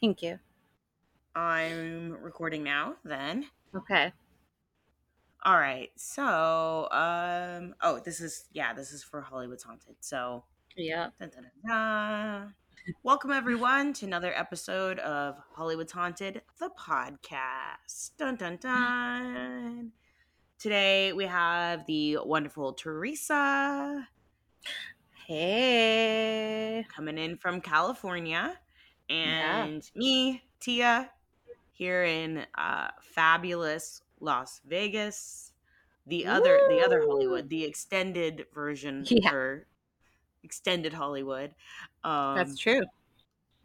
Thank you. I'm recording now, then. Okay. All right. So, this is for Hollywood's Haunted. So, yeah. Dun, dun, dun, dun. Welcome, everyone, to another episode of Hollywood's Haunted, the podcast. Dun, dun, dun. Today, we have the wonderful Teresa. Hey. Coming in from California. And me, Tia, here in fabulous Las Vegas. The other Hollywood, the extended version for extended Hollywood. That's true.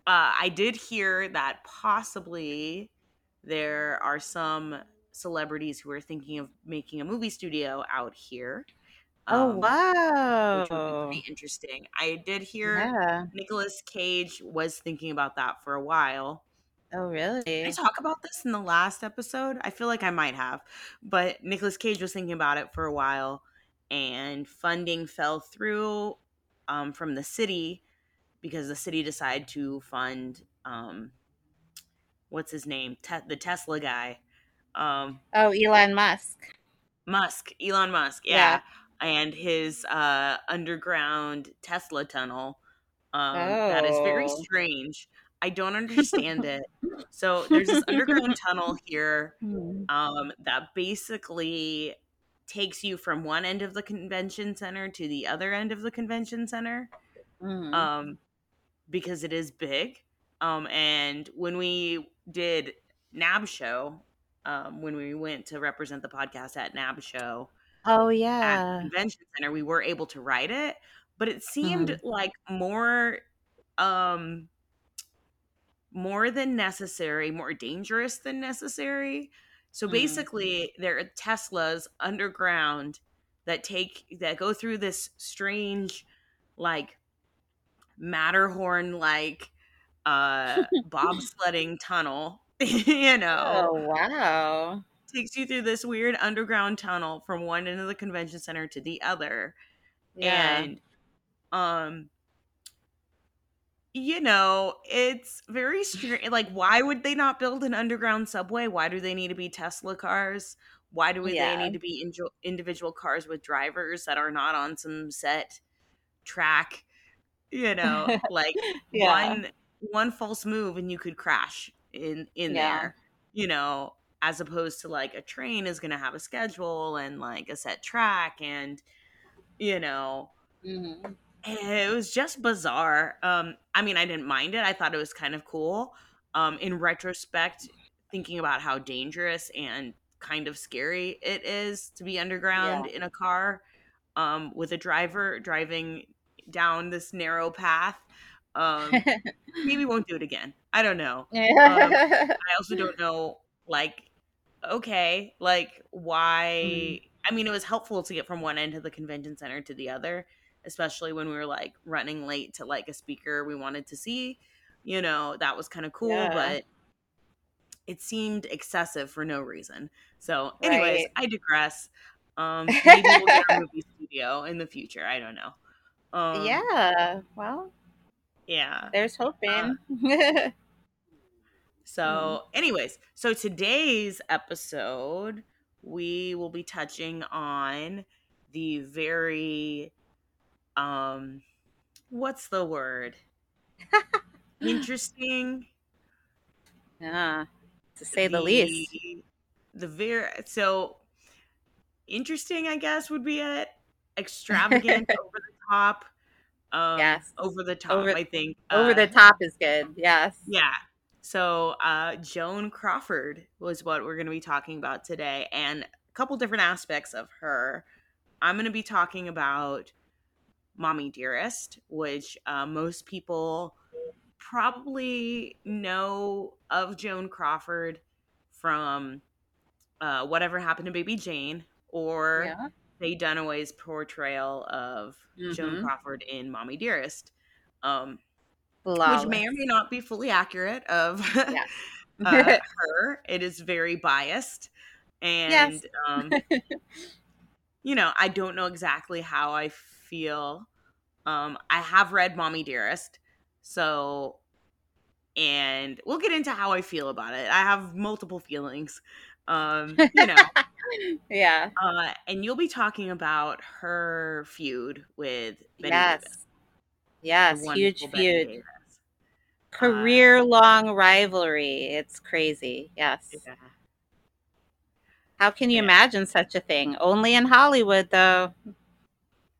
I did hear that possibly there are some celebrities who are thinking of making a movie studio out here. Oh, wow. Which would be pretty interesting. I did hear Nicolas Cage was thinking about that for a while. Oh, really? Did I talk about this in the last episode? I feel like I might have. But Nicolas Cage was thinking about it for a while, and funding fell through from the city because the city decided to fund what's his name? The Tesla guy. Elon Musk. Elon Musk, yeah. And his underground Tesla tunnel that is very strange. I don't understand it. So there's this underground tunnel here that basically takes you from one end of the convention center to the other end of the convention center because it is big. And when we did NAB Show, when we went to represent the podcast at NAB Show, at the convention center, we were able to ride it, but it seemed like more than necessary, more dangerous than necessary. So basically, there are Teslas underground that go through this strange, like Matterhorn, like bobsledding tunnel. You know? Oh wow. Takes you through this weird underground tunnel from one end of the convention center to the other. Yeah. And, it's very strange. Like, why would they not build an underground subway? Why do they need to be Tesla cars? Why do they need to be individual cars with drivers that are not on some set track? One false move and you could crash in there, as opposed to like a train is going to have a schedule and like a set track and, it was just bizarre. I mean, I didn't mind it. I thought it was kind of cool. In retrospect, thinking about how dangerous and kind of scary it is to be underground in a car with a driver driving down this narrow path. Maybe won't do it again. I don't know. I also don't know why? I mean, it was helpful to get from one end of the convention center to the other, especially when we were like running late to like a speaker we wanted to see. That was kind of cool, but it seemed excessive for no reason. So, anyways, I digress. Maybe we'll get a movie studio in the future. I don't know. There's hoping. So anyways, so today's episode, we will be touching on the very, what's the word? Interesting. Yeah, to say the least. So interesting, I guess, would be it. Extravagant, over the top. Over the top, I think. Over the top is good, yes. Yeah. So Joan Crawford was what we're going to be talking about today, and a couple different aspects of her. I'm going to be talking about Mommie Dearest, which most people probably know of Joan Crawford from Whatever Happened to Baby Jane, or Faye Dunaway's portrayal of Joan Crawford in Mommie Dearest. Which may or may not be fully accurate of her. It is very biased. And, I don't know exactly how I feel. I have read Mommie Dearest. So and we'll get into how I feel about it. I have multiple feelings, you know. Yeah. And you'll be talking about her feud with Bette Davis. Yes, huge feud. Career-long rivalry. It's crazy. Yes. Yeah. How can you imagine such a thing? Only in Hollywood, though.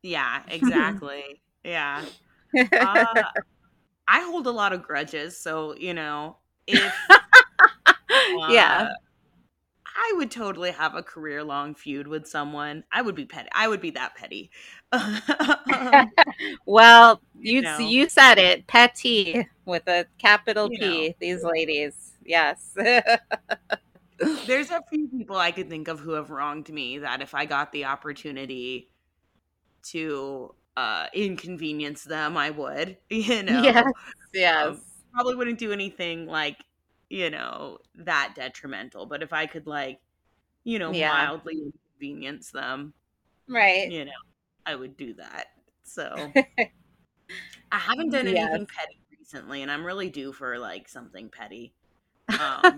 Yeah, exactly. Yeah. I hold a lot of grudges, so, you know, if... yeah. I would totally have a career-long feud with someone. I would be petty. I would be that petty. Well, you said it. Petty with a capital P, these ladies. Yes. There's a few people I could think of who have wronged me that if I got the opportunity to inconvenience them, I would, you know. Yes. Probably wouldn't do anything like, you know, that detrimental. But if I could, like, you know, mildly inconvenience them, right, you know, I would do that. So I haven't done anything petty recently, and I'm really due for, like, something petty. I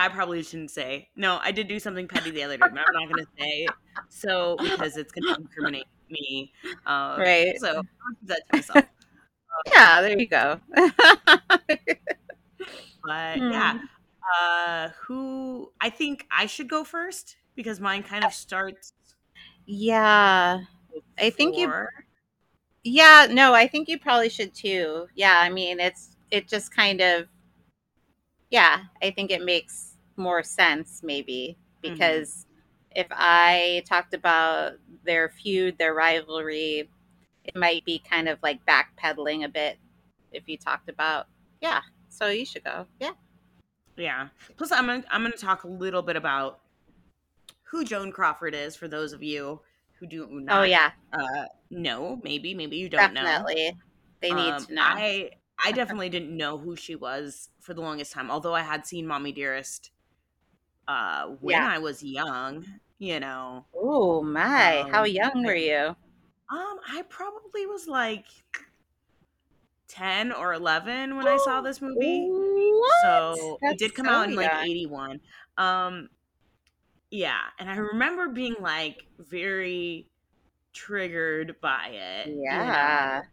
probably shouldn't say. No, I did do something petty the other day, but I'm not going to say so because it's going to incriminate me. Right. So I'll do that to myself. Yeah, there you go. But who I think I should go first because mine kind of starts. Yeah, I think you. Yeah, no, I think you probably should too. Yeah, I mean, it just kind of. Yeah, I think it makes more sense maybe because if I talked about their feud, their rivalry, it might be kind of like backpedaling a bit if you talked about. Yeah, so you should go. Yeah. Yeah. Plus, I'm gonna talk a little bit about who Joan Crawford is for those of you who do not. Oh yeah. No, maybe you don't know. They need to know. I definitely didn't know who she was for the longest time, although I had seen Mommie Dearest when I was young, you know. Oh, my. How young were you? I probably was like 10 or 11 when I saw this movie. What? So it did come out in like 81. Yeah. And I remember being like very triggered by it. Yeah. You know?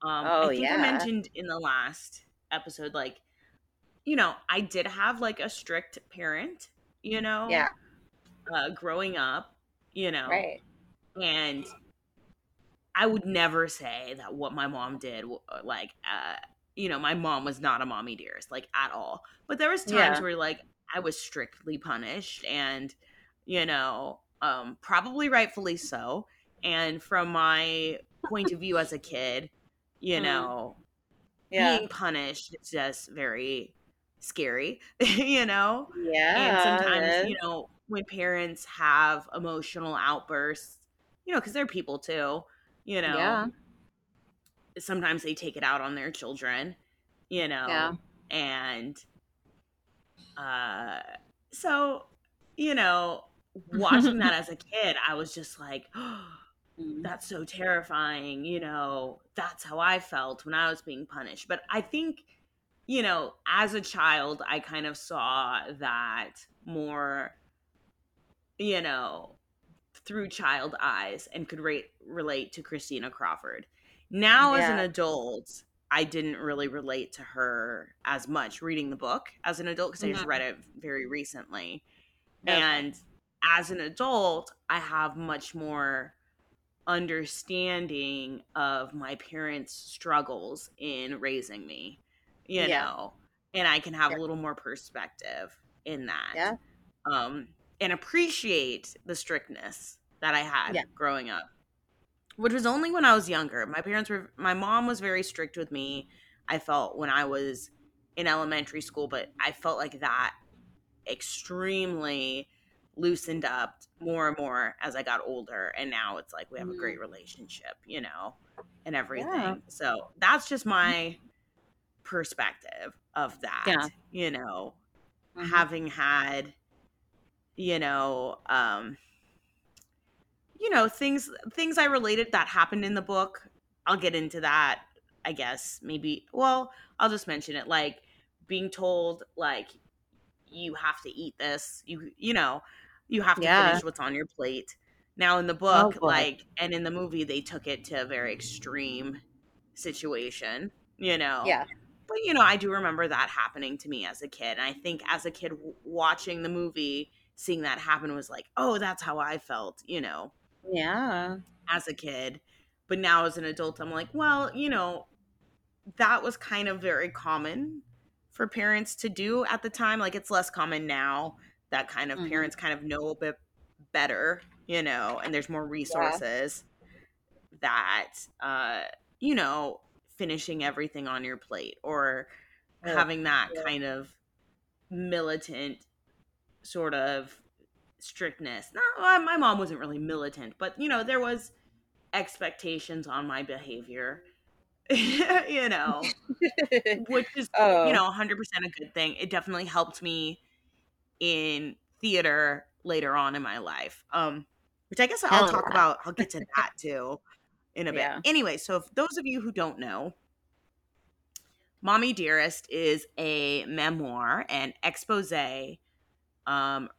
I mentioned in the last episode, like, you know, I did have like a strict parent, you know, growing up, you know, right. And I would never say that what my mom did, like, you know, my mom was not a Mommy Dearest, like, at all. But there was times where, like, I was strictly punished, and, you know, probably rightfully so. And from my point of view as a kid, you know, being punished is just very scary, you know? Yeah. And sometimes, you know, when parents have emotional outbursts, you know, because they're people too, you know, sometimes they take it out on their children, you know? Yeah. And so, you know, watching that as a kid, I was just like, oh, that's so terrifying, you know, that's how I felt when I was being punished. But I think, you know, as a child, I kind of saw that more, you know, through child eyes and could relate to Christina Crawford. Now as an adult, I didn't really relate to her as much reading the book as an adult because I just read it very recently. Yeah. And as an adult, I have much more understanding of my parents' struggles in raising me, you know, and I can have a little more perspective in that, and appreciate the strictness that I had growing up, which was only when I was younger. My mom was very strict with me, I felt, when I was in elementary school, but I felt like that extremely loosened up more and more as I got older, and now it's like we have a great relationship, you know, and everything. So that's just my perspective of that, you know, having had, you know, you know, things I related that happened in the book. I'll get into that, I guess. Maybe, well, I'll just mention it. Like being told, like, you have to eat this. You know, you have to finish what's on your plate. Now in the book, like, and in the movie, they took it to a very extreme situation, you know? Yeah. But, you know, I do remember that happening to me as a kid. And I think as a kid watching the movie, seeing that happen was like, oh, that's how I felt, you know? Yeah. As a kid. But now as an adult, I'm like, well, you know, that was kind of very common for parents to do at the time. Like, it's less common now. That kind of parents kind of know a bit better, you know, and there's more resources that, you know, finishing everything on your plate or having that kind of militant sort of strictness. Not, my mom wasn't really militant, but, you know, there was expectations on my behavior, you know, which is, you know, 100% a good thing. It definitely helped me in theater later on in my life, which I guess I'll talk about. I'll get to that too in a bit. Yeah. Anyway, so if those of you who don't know, Mommie Dearest is a memoir and exposé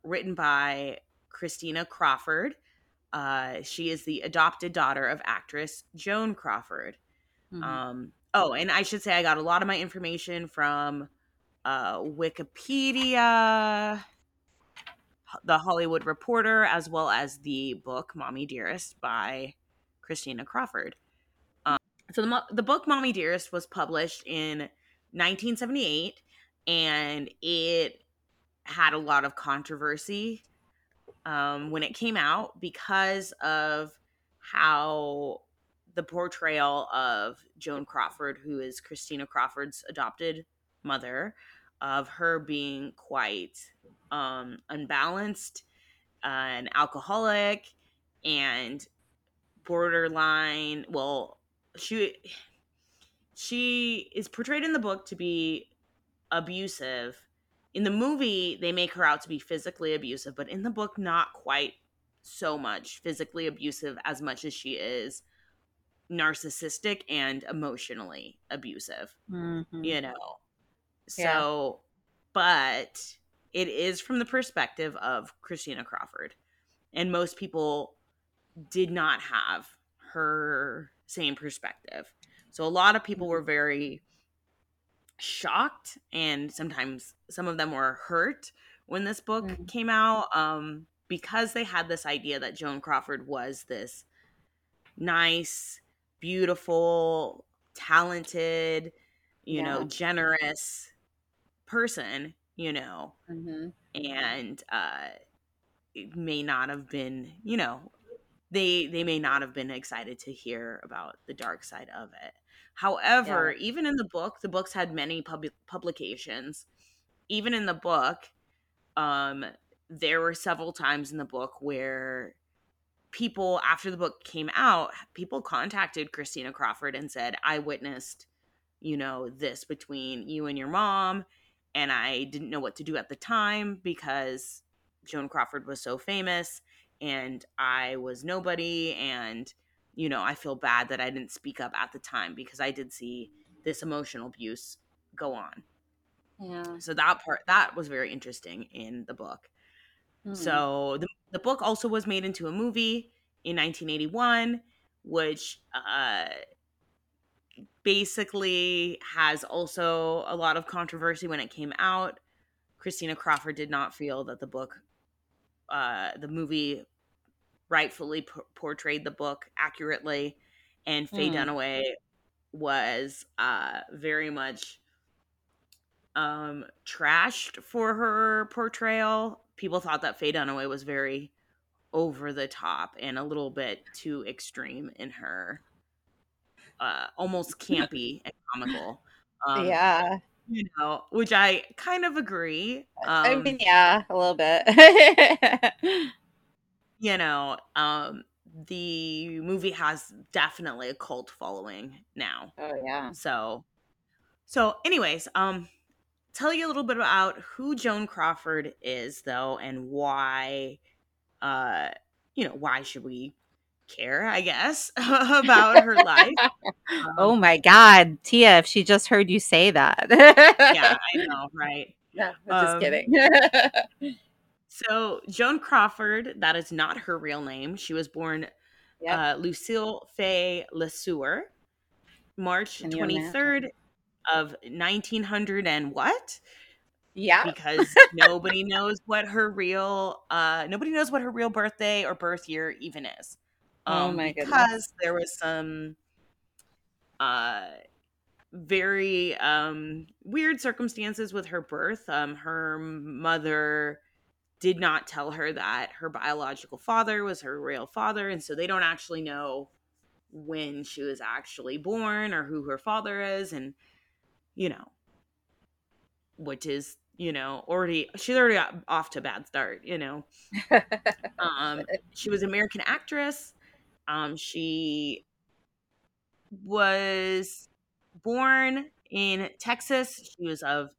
written by Christina Crawford. She is the adopted daughter of actress Joan Crawford. Mm-hmm. And I should say I got a lot of my information from Wikipedia, The Hollywood Reporter, as well as the book Mommie Dearest by Christina Crawford. So the book Mommie Dearest was published in 1978, and it had a lot of controversy when it came out because of how the portrayal of Joan Crawford, who is Christina Crawford's adopted mother, of her being quite unbalanced, an alcoholic, and borderline. Well, she is portrayed in the book to be abusive. In the movie, they make her out to be physically abusive, but in the book, not quite so much physically abusive as much as she is narcissistic and emotionally abusive, you know? So, but it is from the perspective of Christina Crawford, and most people did not have her same perspective. So a lot of people were very shocked, and sometimes some of them were hurt when this book came out, because they had this idea that Joan Crawford was this nice, beautiful, talented, you know, generous person, you know, and it may not have been, you know, they may not have been excited to hear about the dark side of it. However, even in the book, the books had many publications. Even in the book, there were several times in the book where people, after the book came out, people contacted Christina Crawford and said, I witnessed, you know, this between you and your mom, and I didn't know what to do at the time because Joan Crawford was so famous and I was nobody, and, you know, I feel bad that I didn't speak up at the time because I did see this emotional abuse go on. Yeah. So that part, that was very interesting in the book. So the book also was made into a movie in 1981, which basically has also a lot of controversy when it came out. Christina Crawford did not feel that the book, the movie rightfully portrayed the book accurately. And Faye Dunaway was very much trashed for her portrayal. People thought that Faye Dunaway was very over the top and a little bit too extreme in her almost campy and comical. You know, which I kind of agree. I mean, yeah, a little bit. You know, the movie has definitely a cult following now. Oh, yeah. So anyways, tell you a little bit about who Joan Crawford is, though, and why, you know, why should we care, I guess, about her life. Oh my God, Tia, if she just heard you say that. Yeah, I know, right? Yeah, I'm just kidding. So Joan Crawford, that is not her real name. She was born Lucille Faye LeSueur, March 23rd of 1900 and what? Yeah, because nobody knows what her real birthday or birth year even is. Oh my goodness! Because there was some very weird circumstances with her birth. Her mother did not tell her that her biological father was her real father, and so they don't actually know when she was actually born or who her father is, and which is, she's already off to a bad start, She was an American actress. She was born in Texas. She was of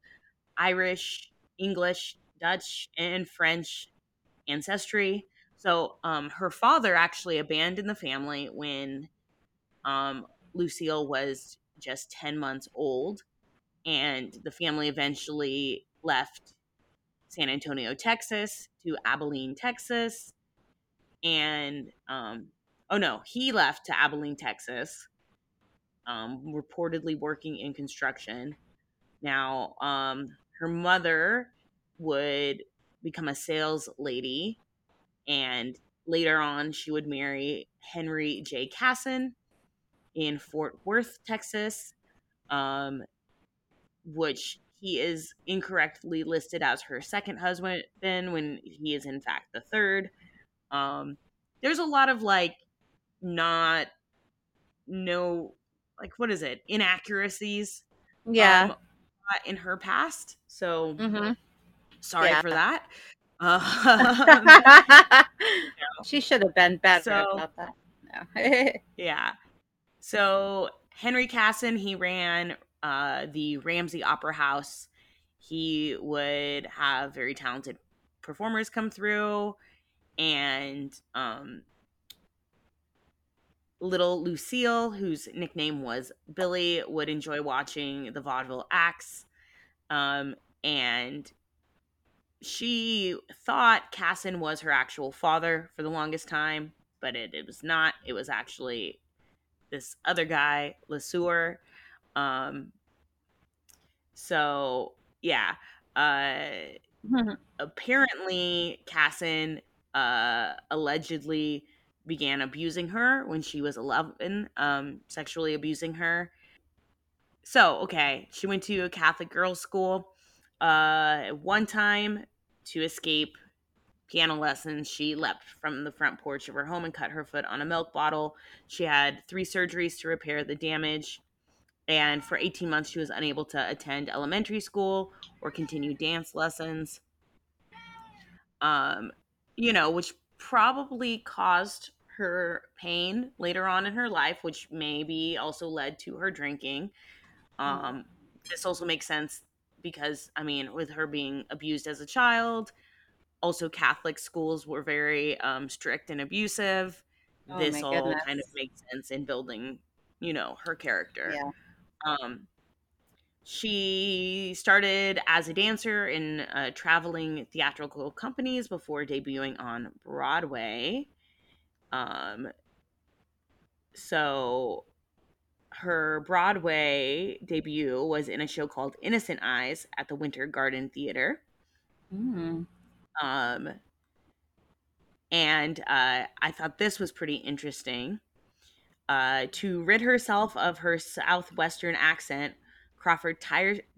Irish, English, Dutch, and French ancestry. So her father actually abandoned the family when Lucille was just 10 months old. And the family eventually left San Antonio, Texas, to Abilene, Texas. And, he left to Abilene, Texas, reportedly working in construction. Now, her mother would become a sales lady. And later on, she would marry Henry J. Cassin in Fort Worth, Texas. Which he is incorrectly listed as her second husband when he is in fact the third. There's a lot of inaccuracies in her past. So sorry for that. She should have been better about that. No. Yeah. So Henry Cassin, he ran the Ramsey Opera House. He would have very talented performers come through, and little Lucille, whose nickname was Billy, would enjoy watching the vaudeville acts, and she thought Cassin was her actual father for the longest time, but it was not. It was actually this other guy, LeSueur. Apparently Cassin allegedly began abusing her when she was 11, sexually abusing her. So, she went to a Catholic girls' school. One time, to escape piano lessons, she leapt from the front porch of her home and cut her foot on a milk bottle. She had 3 surgeries to repair the damage. And for 18 months, she was unable to attend elementary school or continue dance lessons, which probably caused her pain later on in her life, which maybe also led to her drinking. This also makes sense because, with her being abused as a child, also Catholic schools were very strict and abusive. Oh, this all kind of makes sense in building, her character. Yeah. She started as a dancer in traveling theatrical companies before debuting on Broadway. So her Broadway debut was in a show called Innocent Eyes at the Winter Garden Theater. Mm. I thought this was pretty interesting. To rid herself of her Southwestern accent, Crawford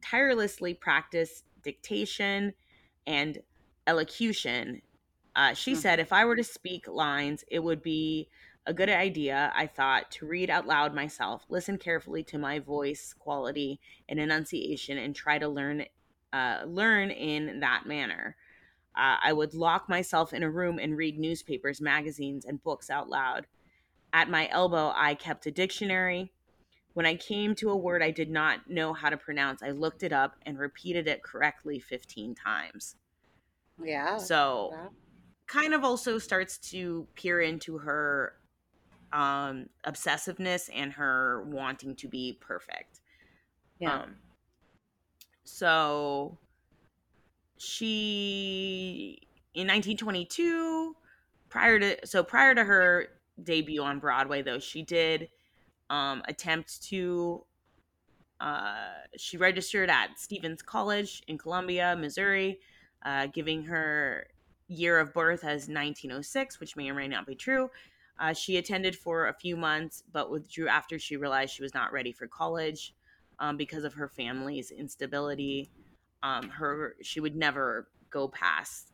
tirelessly practiced dictation and elocution. She said, "If I were to speak lines, it would be a good idea, I thought, to read out loud myself, listen carefully to my voice quality and enunciation, and try to learn in that manner. I would lock myself in a room and read newspapers, magazines, and books out loud. At my elbow, I kept a dictionary. When I came to a word I did not know how to pronounce, I looked it up and repeated it correctly 15 times." Yeah. So kind of also starts to peer into her obsessiveness and her wanting to be perfect. Yeah. So she, in 1922, prior to her debut on Broadway, though, she did attempt to, she registered at Stevens College in Columbia, Missouri, giving her year of birth as 1906, which may or may not be true. She attended for a few months, but withdrew after she realized she was not ready for college because of her family's instability. She would never go past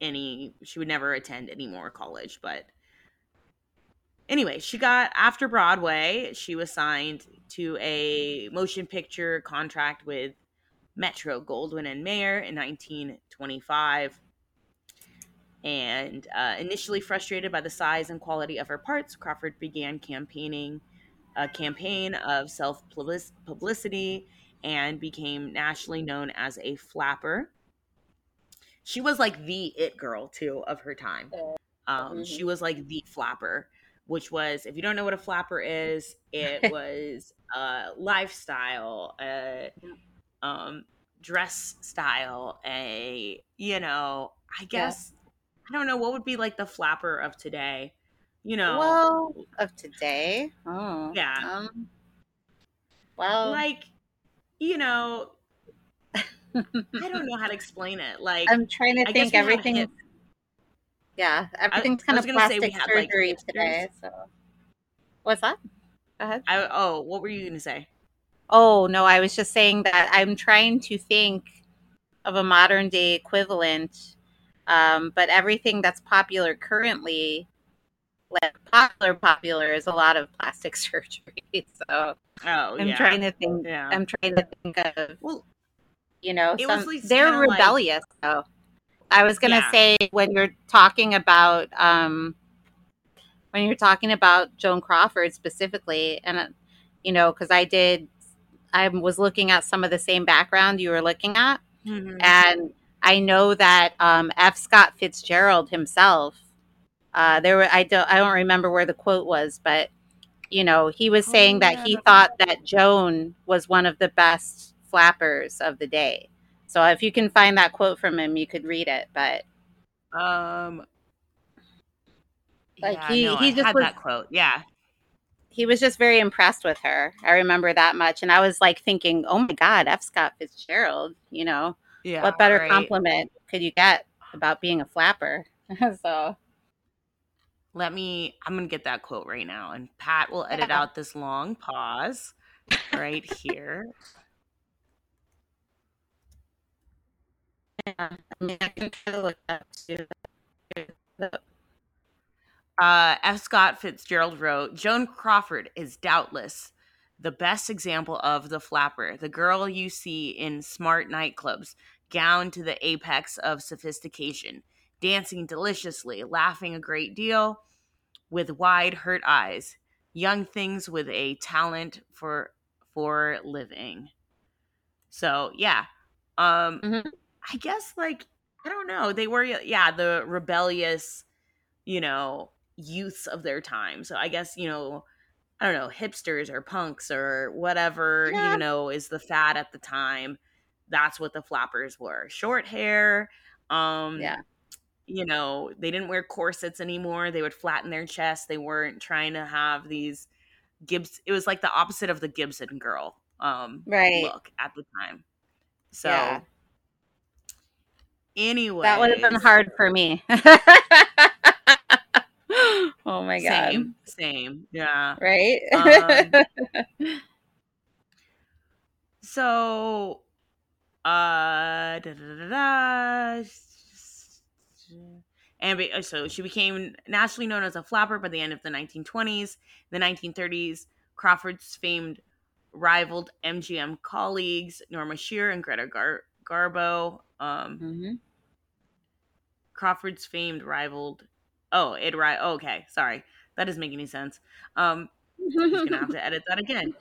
she would never attend any more college. But anyway, after Broadway, she was signed to a motion picture contract with Metro-Goldwyn-Mayer in 1925. And initially frustrated by the size and quality of her parts, Crawford began a campaign of self-publicity and became nationally known as a flapper. She was like the it girl, too, of her time. She was like the flapper, which was, if you don't know what a flapper is, it was a lifestyle, dress style, I guess... Yeah. I don't know, what would be like the flapper of today? Oh. Yeah. Well. Like, I don't know how to explain it. Like, I'm trying to think everything. Yeah. Everything's kind of plastic surgery today. So. What's that? Go ahead. What were you going to say? Oh, no, I was just saying that I'm trying to think of a modern day equivalent. But everything that's popular currently, like popular, is a lot of plastic surgery. So trying to think. Yeah. I'm trying to think of. Well, they're rebellious. Like, so I was gonna say when you're talking about Joan Crawford specifically, and because I was looking at some of the same background you were looking at, and. I know that F. Scott Fitzgerald himself, I don't remember where the quote was, but he was saying that he thought that Joan was one of the best flappers of the day. So if you can find that quote from him, you could read it. But that quote, yeah. He was just very impressed with her. I remember that much, and I was like thinking, oh my God, F. Scott Fitzgerald, Yeah, what better compliment could you get about being a flapper? So I'm going to get that quote right now. And Pat will edit out this long pause right here. Yeah, I can try to look up too. F. Scott Fitzgerald wrote, Joan Crawford is doubtless the best example of the flapper, the girl you see in smart nightclubs, gowned to the apex of sophistication, dancing deliciously, laughing a great deal, with wide hurt eyes, young things with a talent for living. So yeah, I guess I don't know, they were the rebellious youths of their time. So I guess I don't know, hipsters or punks or whatever, is the fad at the time. That's what the flappers were. Short hair. They didn't wear corsets anymore. They would flatten their chest. They weren't trying to have these Gibson. It was like the opposite of the Gibson girl look at the time. So anyway. That would have been hard for me. Oh my God. Same. Yeah. Right. So, so she became nationally known as a flapper by the end of the 1920s. In the 1930s, Crawford's famed rivaled MGM colleagues Norma Shearer and Greta Garbo. Crawford's famed rivaled. Okay, sorry. That doesn't make any sense. I'm just going to have to edit that again.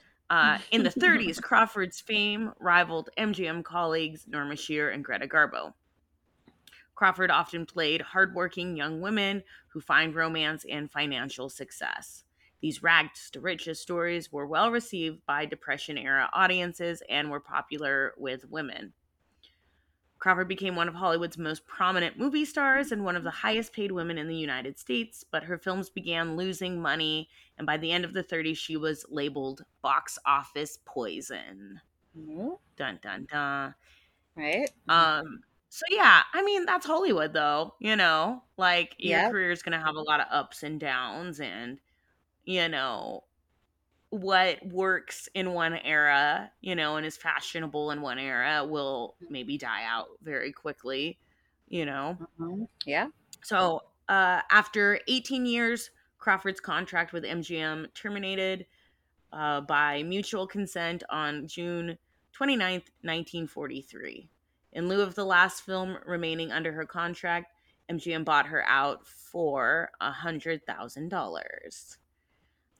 In the 30s, Crawford's fame rivaled MGM colleagues Norma Shearer and Greta Garbo. Crawford often played hardworking young women who find romance and financial success. These rags to riches stories were well received by Depression-era audiences and were popular with women. Crawford became one of Hollywood's most prominent movie stars and one of the highest-paid women in the United States, but her films began losing money, and by the end of the 30s, she was labeled box office poison. Mm-hmm. Dun, dun, dun. Right? So, yeah, I mean, that's Hollywood, though, you know? Like, your career is going to have a lot of ups and downs, and, you know, what works in one era, you know, and is fashionable in one era will maybe die out very quickly, you know? Mm-hmm. Yeah. So after 18 years, Crawford's contract with MGM terminated by mutual consent on June 29th, 1943. In lieu of the last film remaining under her contract, MGM bought her out for $100,000.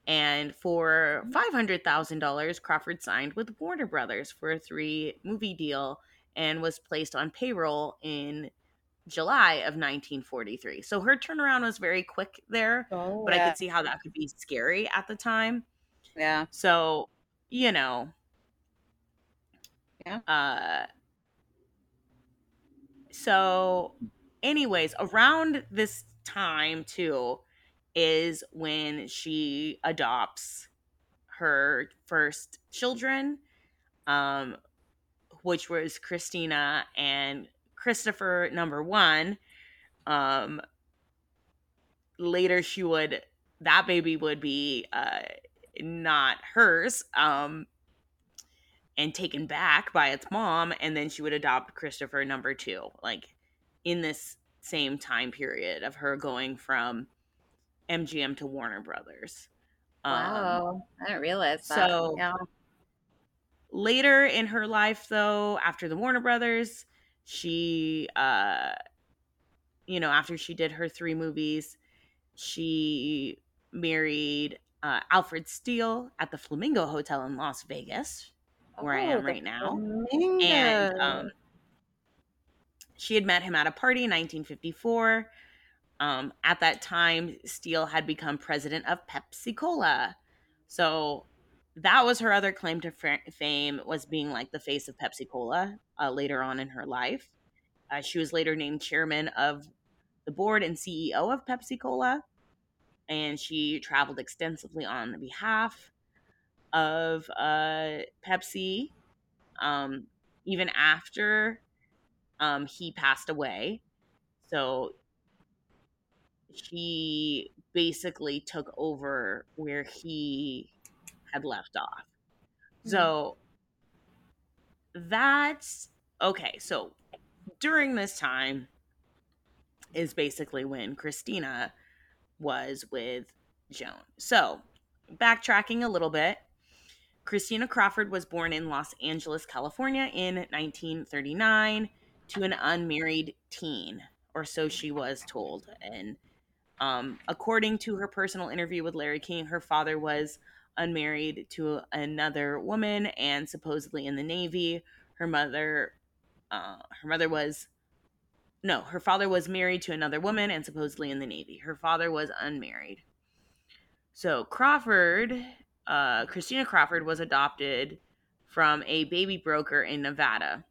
And for $500,000, Crawford signed with Warner Brothers for a 3-movie deal and was placed on payroll in July of 1943. So her turnaround was very quick there, but I could see how that could be scary at the time. Yeah. So, you know. Yeah. So, anyways, around this time, too, is when she adopts her first children, which was Christina and Christopher, number 1. Later she would, that baby would be not hers and taken back by its mom, and then she would adopt Christopher, number 2, like in this same time period of her going from MGM to Warner Brothers. Wow, I didn't realize that. So yeah. Later in her life, though, after the Warner Brothers, she, you know, after she did her 3 movies, she married Alfred Steele at the Flamingo Hotel in Las Vegas, where I am right now. Flamingo. And she had met him at a party in 1954. At that time, Steele had become president of Pepsi Cola. So that was her other claim to fame, was being like the face of Pepsi Cola later on in her life. She was later named chairman of the board and CEO of Pepsi Cola. And she traveled extensively on behalf of Pepsi, even after he passed away. So she basically took over where he had left off. Mm-hmm. So that's okay. So during this time is basically when Christina was with Joan. So backtracking a little bit, Christina Crawford was born in Los Angeles, California in 1939 to an unmarried teen, or so she was told. And according to her personal interview with Larry King, her father was unmarried to another woman and supposedly in the Navy. Her father was married to another woman and supposedly in the Navy. Her father was unmarried. So Christina Crawford was adopted from a baby broker in Nevada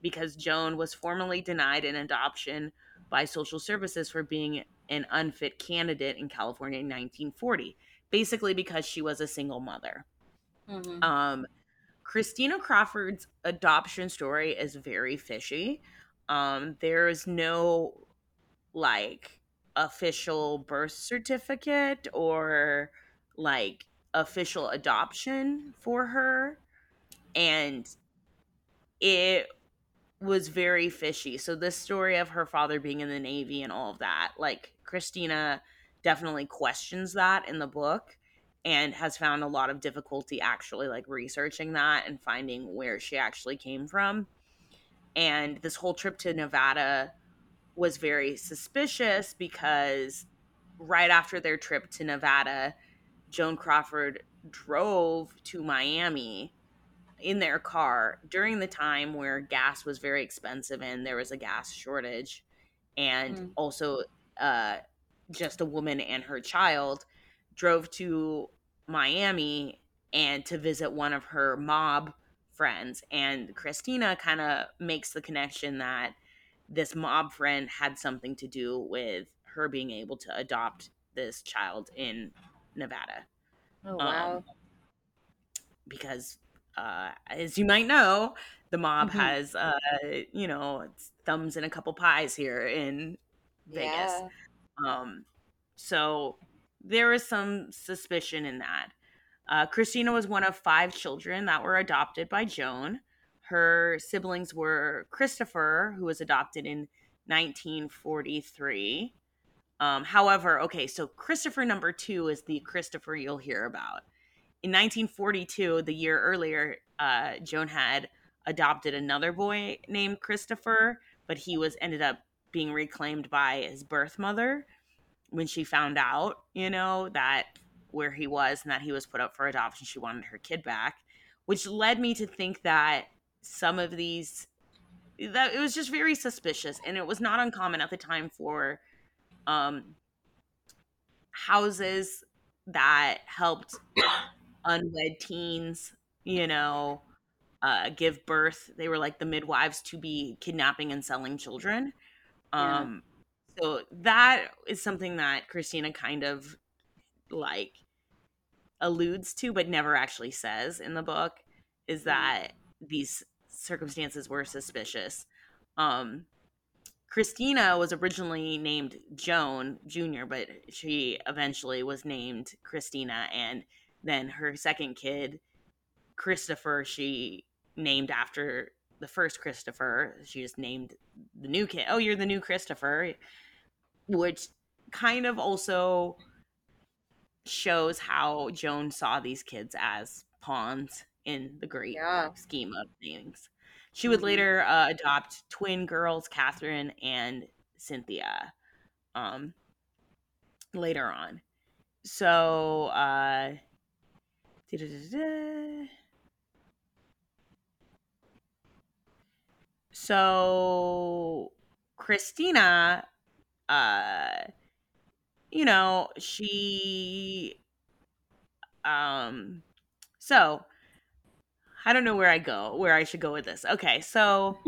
because Joan was formally denied an adoption by social services for being an unfit candidate in California in 1940, basically because she was a single mother. Mm-hmm. Christina Crawford's adoption story is very fishy. There is no, like, official birth certificate or, like, official adoption for her. And it was very fishy. So this story of her father being in the Navy and all of that, like, Christina definitely questions that in the book and has found a lot of difficulty actually, like, researching that and finding where she actually came from. And this whole trip to Nevada was very suspicious because right after their trip to Nevada, Joan Crawford drove to Miami in their car during the time where gas was very expensive and there was a gas shortage. and also just a woman and her child, drove to Miami and to visit one of her mob friends. And Christina kind of makes the connection that this mob friend had something to do with her being able to adopt this child in Nevada. Oh, wow. Because as you might know, the mob has, you know, it's thumbs in a couple pies here in Vegas. Yeah. So there is some suspicion in that. Christina was one of 5 children that were adopted by Joan. Her siblings were Christopher, who was adopted in 1943. However, okay, so Christopher number 2 is the Christopher you'll hear about. In 1942, the year earlier, Joan had adopted another boy named Christopher, but he was ended up being reclaimed by his birth mother when she found out, you know, that where he was and that he was put up for adoption. She wanted her kid back, which led me to think that some of these, that it was just very suspicious. And it was not uncommon at the time for houses that helped unwed teens, you know, give birth. They were like the midwives, to be kidnapping and selling children. So that is something that Christina kind of like alludes to, but never actually says in the book, is that these circumstances were suspicious. Christina was originally named Joan Jr., but she eventually was named Christina. And then her second kid, Christopher, she named after the first Christopher. She just named the new kid, oh, you're the new Christopher, which kind of also shows how Joan saw these kids as pawns in the great scheme of things. She would later adopt twin girls, Catherine and Cynthia, later on. So, so Christina, you know, she, so I don't know where I should go with this. Okay. So,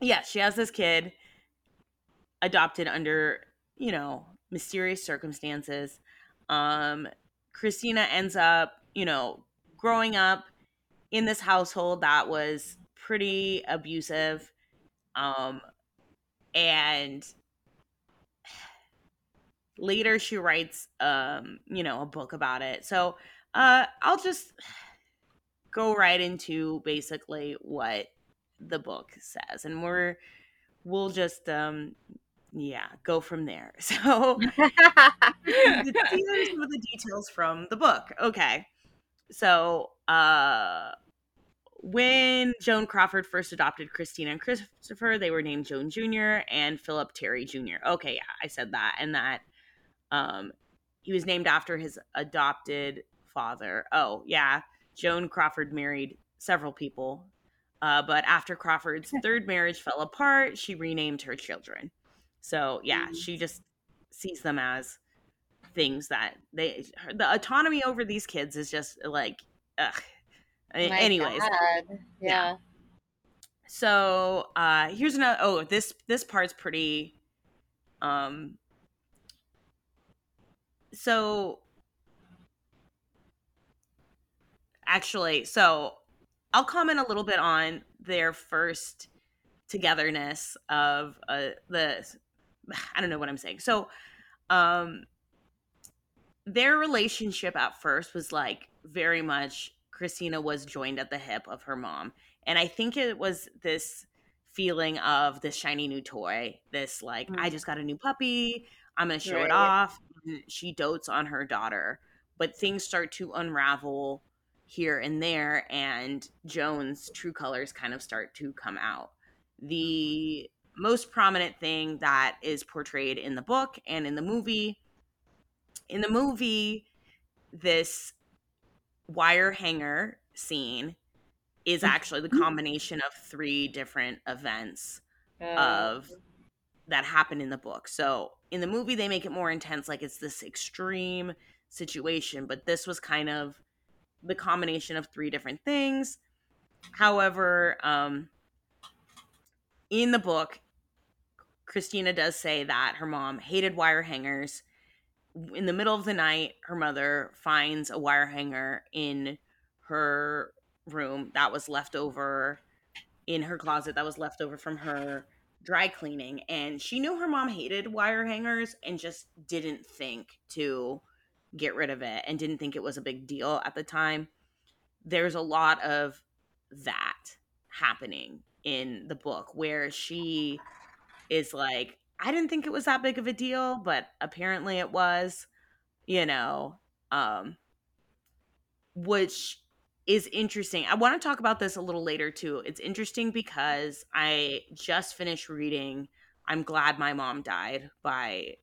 yeah, she has this kid adopted under, you know, mysterious circumstances. Christina ends up, you know, growing up in this household that was pretty abusive. And later she writes, you know, a book about it. So, I'll just go right into basically what the book says, and we'll just go from there. So these are some of the details from the book. Okay, so when Joan Crawford first adopted Christina and Christopher, they were named Joan Jr. and Philip Terry Jr. Okay, yeah, I said that, and that he was named after his adopted father. Oh, yeah. Joan Crawford married several people, but after Crawford's third marriage fell apart, she renamed her children. So, yeah, she just sees them as things that the autonomy over these kids is just like, ugh. Anyways. Yeah. So, here's another, this part's pretty, so I'll comment a little bit on their first togetherness of I don't know what I'm saying. So their relationship at first was like very much Christina was joined at the hip of her mom. And I think it was this feeling of this shiny new toy, this like, I just got a new puppy, I'm going to show it off. And she dotes on her daughter, but things start to unravel here and there, and Joan's true colors kind of start to come out. The most prominent thing that is portrayed in the book and in the movie, this wire hanger scene is actually the combination of 3 different events of that happened in the book. So in the movie, they make it more intense, like it's this extreme situation, but this was kind of the combination of three different things. However, in the book, Christina does say that her mom hated wire hangers. In the middle of the night, her mother finds a wire hanger in her room that was left over in her closet, that was left over from her dry cleaning. And she knew her mom hated wire hangers and just didn't think to get rid of it and didn't think it was a big deal at the time. There's a lot of that happening in the book where she is like, I didn't think it was that big of a deal, but apparently it was, you know, which is interesting. I want to talk about this a little later too. It's interesting because I just finished reading I'm Glad My Mom Died by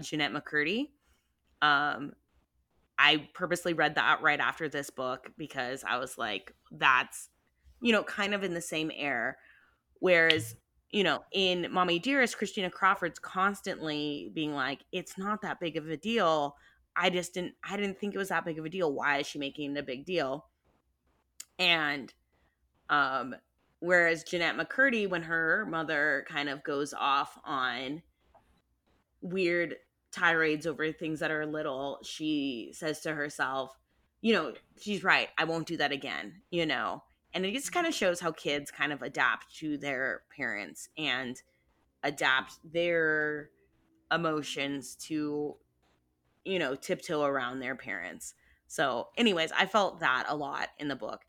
Jennette McCurdy. I purposely read that right after this book because I was like, that's, you know, kind of in the same air. Whereas, you know, in Mommie Dearest, Christina Crawford's constantly being like, it's not that big of a deal. I didn't think it was that big of a deal. Why is she making it a big deal? And whereas Jennette McCurdy, when her mother kind of goes off on weird tirades over things that are little, she says to herself, you know, she's right. I won't do that again, you know. And it just kind of shows how kids kind of adapt to their parents and adapt their emotions to, you know, tiptoe around their parents. So anyways, I felt that a lot in the book.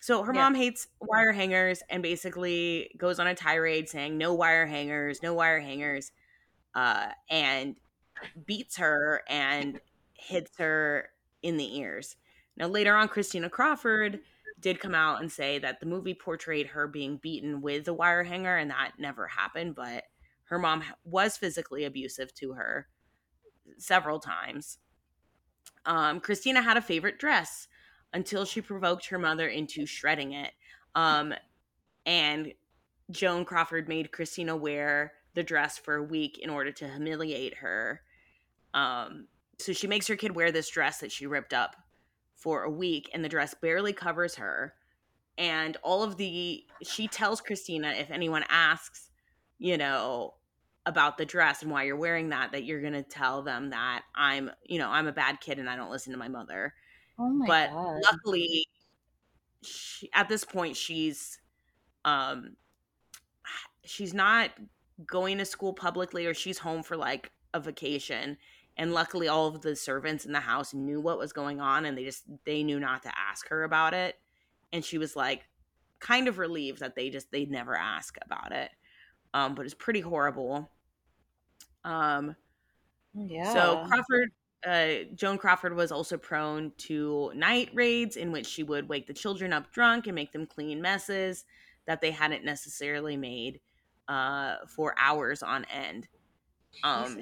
So her mom hates wire hangers and basically goes on a tirade saying no wire hangers, no wire hangers, and beats her and hits her in the ears. Now later on, Christina Crawford did come out and say that the movie portrayed her being beaten with the wire hanger and that never happened, but her mom was physically abusive to her several times. Christina had a favorite dress until she provoked her mother into shredding it. And Joan Crawford made Christina wear the dress for a week in order to humiliate her. So she makes her kid wear this dress that she ripped up for a week, and the dress barely covers her. And she tells Christina, if anyone asks, you know, about the dress and why you're wearing that you're going to tell them that I'm, you know, I'm a bad kid and I don't listen to my mother. Oh my God. Luckily, at this point, she's not going to school publicly, or she's home for like a vacation. And luckily all of the servants in the house knew what was going on, and they knew not to ask her about it. And she was like kind of relieved that they never ask about it. But it's pretty horrible. So Joan Crawford was also prone to night raids in which she would wake the children up drunk and make them clean messes that they hadn't necessarily made for hours on end.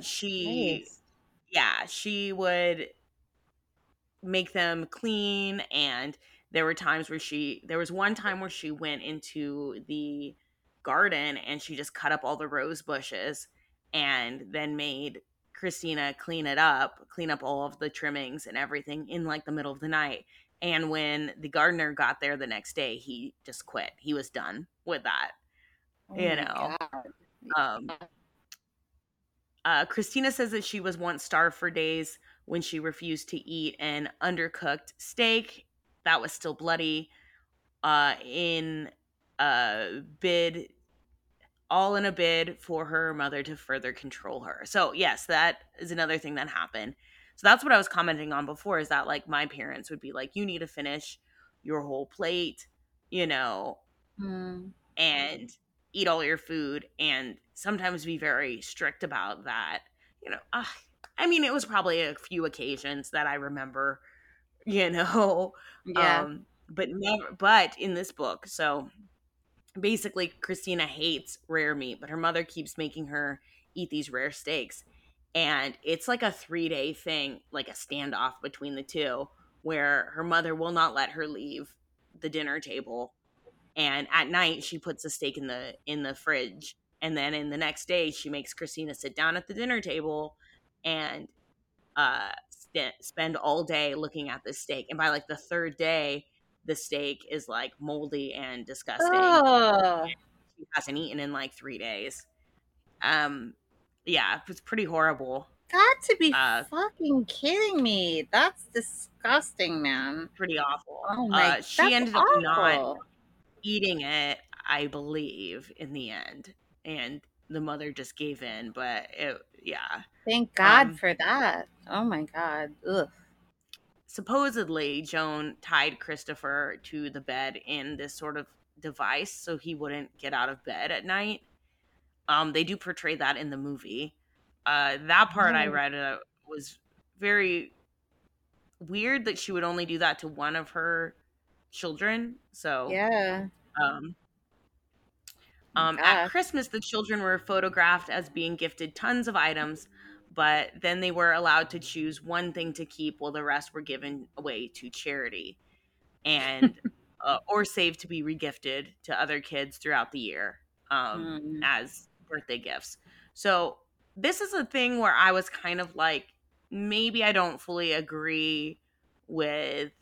She would make them clean, and there was one time where she went into the garden and she just cut up all the rose bushes and then made Christina clean up all of the trimmings and everything in like the middle of the night. And when the gardener got there the next day, he just quit. He was done with that. Christina says that she was once starved for days when she refused to eat an undercooked steak that was still bloody, in a bid for her mother to further control her. So yes, that is another thing that happened. So that's what I was commenting on before, is that like my parents would be like, you need to finish your whole plate, you know, and eat all your food, and sometimes be very strict about that. You know, I mean, it was probably a few occasions that I remember, you know, but in this book. So basically Christina hates rare meat, but her mother keeps making her eat these rare steaks. And it's like a 3-day thing, like a standoff between the two, where her mother will not let her leave the dinner table. And at night she puts a steak in the fridge And then in the next day, she makes Christina sit down at the dinner table and spend all day looking at this steak. And by like the third day, the steak is like moldy and disgusting. Oh. She hasn't eaten in like 3 days. Yeah, it's pretty horrible. Got to be fucking kidding me. That's disgusting, man. Pretty awful. Oh my, she ended up not eating it, I believe, in the end. And the mother just gave in, but it, yeah. Thank God for that. Oh my God. Ugh. Supposedly, Joan tied Christopher to the bed in this sort of device so he wouldn't get out of bed at night. They do portray that in the movie. That part I read was very weird that she would only do that to one of her children. So yeah. At Christmas, the children were photographed as being gifted tons of items, but then they were allowed to choose one thing to keep while the rest were given away to charity and or saved to be regifted to other kids throughout the year as birthday gifts. So this is a thing where I was kind of like, maybe I don't fully agree with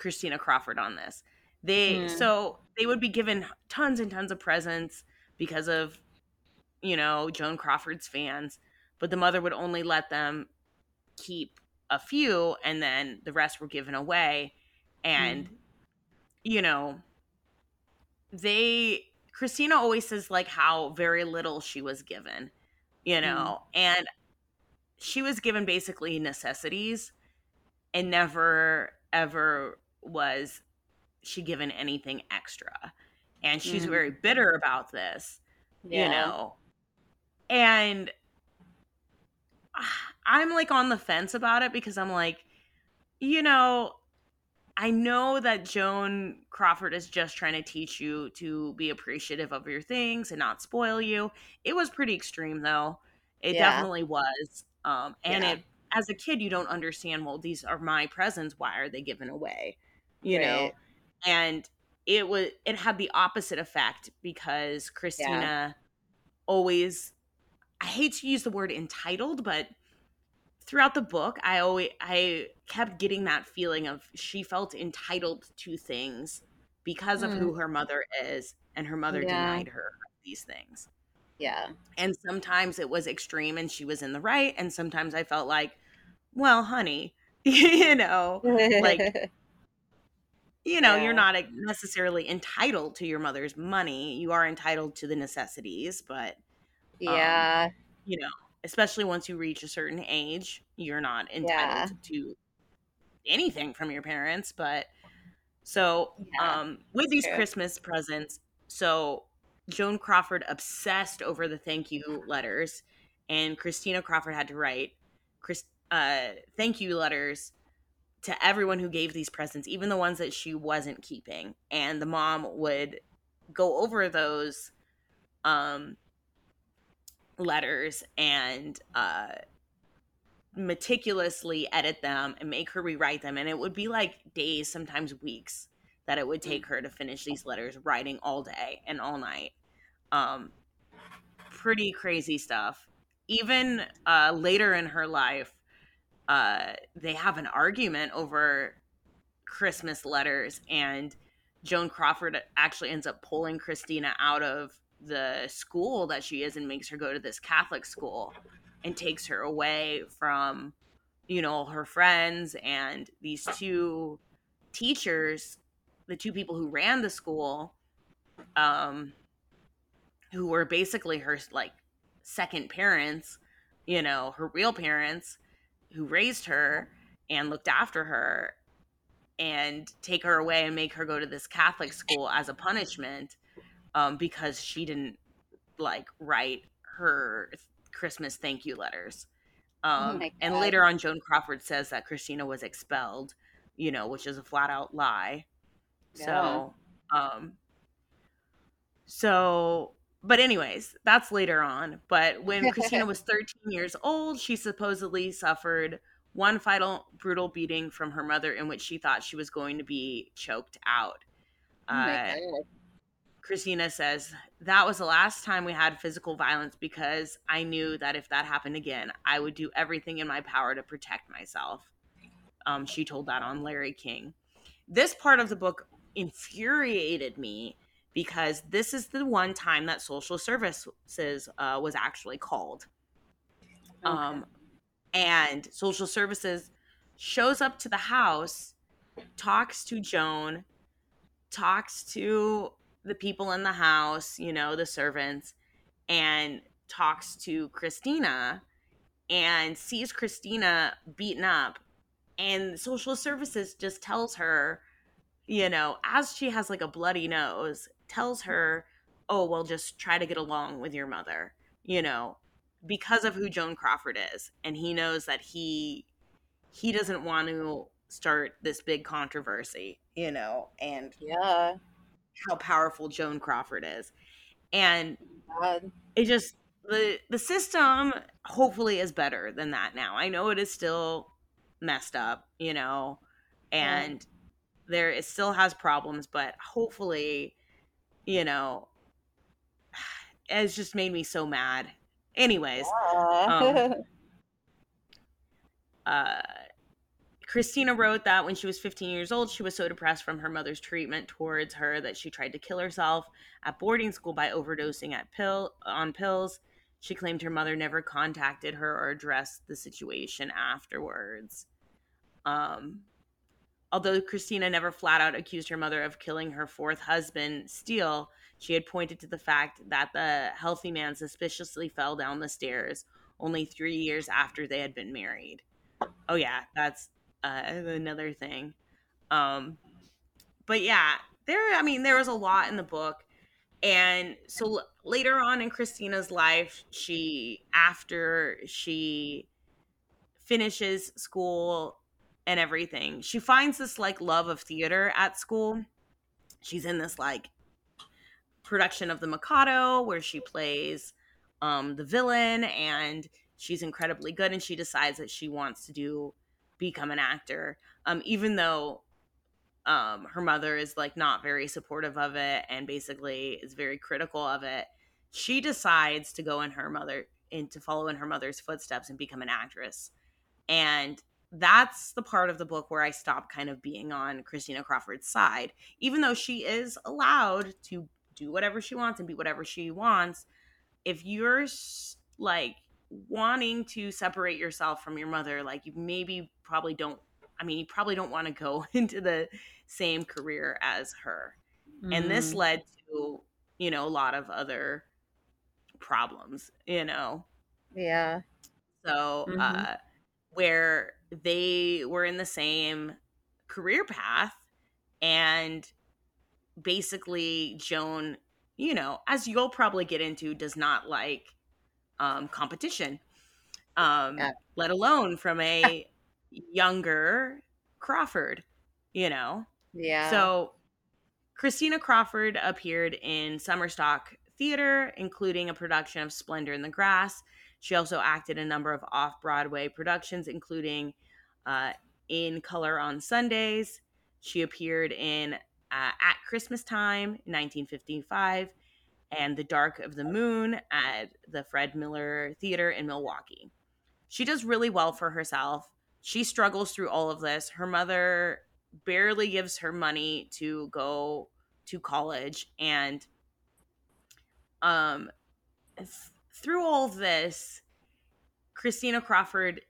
Christina Crawford on this. So they would be given tons and tons of presents because of, you know, Joan Crawford's fans, but the mother would only let them keep a few, and then the rest were given away. And, you know, Christina always says like how very little she was given, you know, and she was given basically necessities, and never ever was she given anything extra. And she's very bitter about this, you know. And I'm like on the fence about it because I'm like, you know, I know that Joan Crawford is just trying to teach you to be appreciative of your things and not spoil you. It was pretty extreme, though. It definitely was. It, as a kid, you don't understand, well, these are my presents. Why are they given away? You know? And it had the opposite effect because Christina always, I hate to use the word entitled, but throughout the book, I kept getting that feeling of she felt entitled to things because of who her mother is, and her mother denied her these things. Yeah. And sometimes it was extreme and she was in the right, and sometimes I felt like, well, honey, you know, like, you know, you're not necessarily entitled to your mother's money. You are entitled to the necessities, but you know, especially once you reach a certain age, you're not entitled to anything from your parents. But so with these Christmas presents, so Joan Crawford obsessed over the thank you letters, and Christina Crawford had to write thank you letters to everyone who gave these presents, even the ones that she wasn't keeping. And the mom would go over those letters and meticulously edit them and make her rewrite them. And it would be like days, sometimes weeks, that it would take her to finish these letters, writing all day and all night. Pretty crazy stuff. Even later in her life, they have an argument over Christmas letters, and Joan Crawford actually ends up pulling Christina out of the school that she is and makes her go to this Catholic school and takes her away from, you know, her friends and these two teachers, the two people who ran the school, who were basically her like second parents, you know, her real parents who raised her and looked after her, and take her away and make her go to this Catholic school as a punishment because she didn't like write her Christmas thank you letters. And later on, Joan Crawford says that Christina was expelled, you know, which is a flat out lie. Yeah. So, but anyways, that's later on. But when Christina was 13 years old, she supposedly suffered one final brutal beating from her mother in which she thought she was going to be choked out. Oh my God. Christina says, that was the last time we had physical violence because I knew that if that happened again, I would do everything in my power to protect myself. She told that on Larry King. This part of the book infuriated me because this is the one time that social services was actually called. Okay. And social services shows up to the house, talks to Joan, talks to the people in the house, you know, the servants, and talks to Christina and sees Christina beaten up. And social services just tells her, you know, as she has like a bloody nose, tells her, oh, well, just try to get along with your mother, you know, because of who Joan Crawford is. And he knows that he doesn't want to start this big controversy, you know, and yeah, how powerful Joan Crawford is. And it just, the system hopefully is better than that now. I know it is still messed up, you know, and there it still has problems, but hopefully, you know, it's just made me so mad. Anyways, Christina wrote that when she was 15 years old, she was so depressed from her mother's treatment towards her that she tried to kill herself at boarding school by overdosing on pills. She claimed her mother never contacted her or addressed the situation afterwards. Although Christina never flat out accused her mother of killing her fourth husband, Steele, she had pointed to the fact that the healthy man suspiciously fell down the stairs only 3 years after they had been married. Oh yeah, that's another thing. But yeah, there was a lot in the book. And so later on in Christina's life, after she finishes school and everything, she finds this like love of theater at school. She's in this like production of The Mikado where she plays the villain, and she's incredibly good, and she decides that she wants to become an actor, even though her mother is like not very supportive of it and basically is very critical of it. She decides to go to follow in her mother's footsteps and become an actress. And that's the part of the book where I stopped kind of being on Christina Crawford's side, even though she is allowed to do whatever she wants and be whatever she wants. If you're like wanting to separate yourself from your mother, like you probably don't want to go into the same career as her. Mm-hmm. And this led to, you know, a lot of other problems, you know? Yeah. So, mm-hmm. Where they were in the same career path, and basically Joan, you know, as you'll probably get into, does not like competition, let alone from a younger Crawford, you know? Yeah. So Christina Crawford appeared in summer stock theater, including a production of Splendor in the Grass. She also acted in a number of off-Broadway productions, including In Color on Sundays. She appeared in At Christmas Time, 1955, and The Dark of the Moon at the Fred Miller Theater in Milwaukee. She does really well for herself. She struggles through all of this. Her mother barely gives her money to go to college. And through all of this, Christina Crawford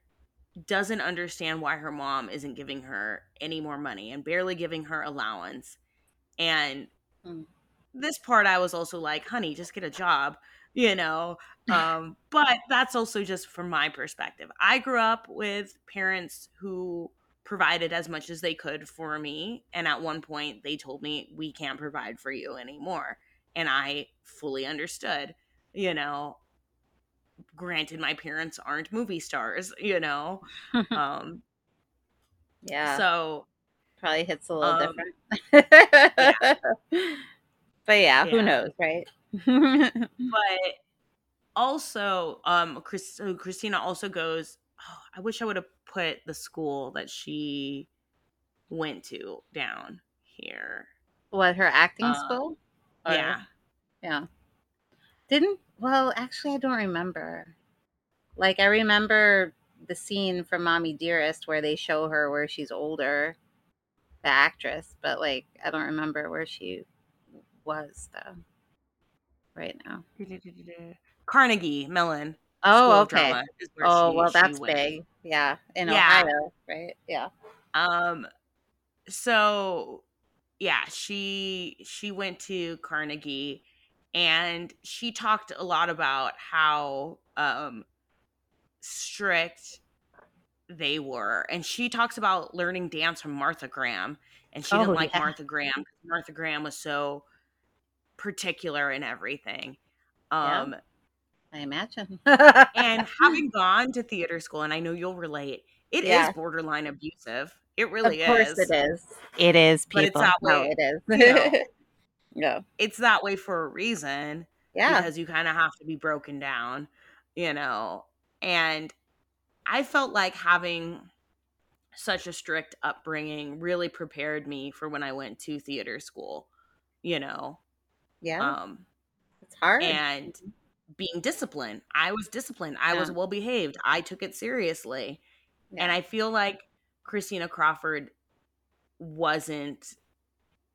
doesn't understand why her mom isn't giving her any more money and barely giving her allowance. And this part I was also like, honey, just get a job, you know? But that's also just from my perspective. I grew up with parents who provided as much as they could for me. And at one point they told me, we can't provide for you anymore. And I fully understood, you know, granted my parents aren't movie stars, you know? Yeah. So probably hits a little different. Yeah. But yeah, who knows, right? But also, Christina also goes, oh, I wish I would have put the school that she went to down here. What, her acting school? Or, yeah. Actually, I don't remember. Like, I remember the scene from Mommie Dearest where they show her where she's older, the actress, but, like, I don't remember where she was, though, right now. Carnegie Mellon. Oh, okay. That's big. Yeah. In Ohio, right? Yeah. So, yeah, she went to Carnegie, and she talked a lot about how strict they were. And she talks about learning dance from Martha Graham, and she didn't like Martha Graham because Martha Graham was so particular in everything. Yeah. I imagine. And having gone to theater school, and I know you'll relate, it is borderline abusive. It really is. Of course it is. It is, people. But it's that way. It is. No. It's that way for a reason. Yeah. Because you kind of have to be broken down, And I felt like having such a strict upbringing really prepared me for when I went to theater school, Yeah. It's hard. And being disciplined. I was disciplined. I was well behaved. I took it seriously. Yeah. And I feel like Christina Crawford wasn't.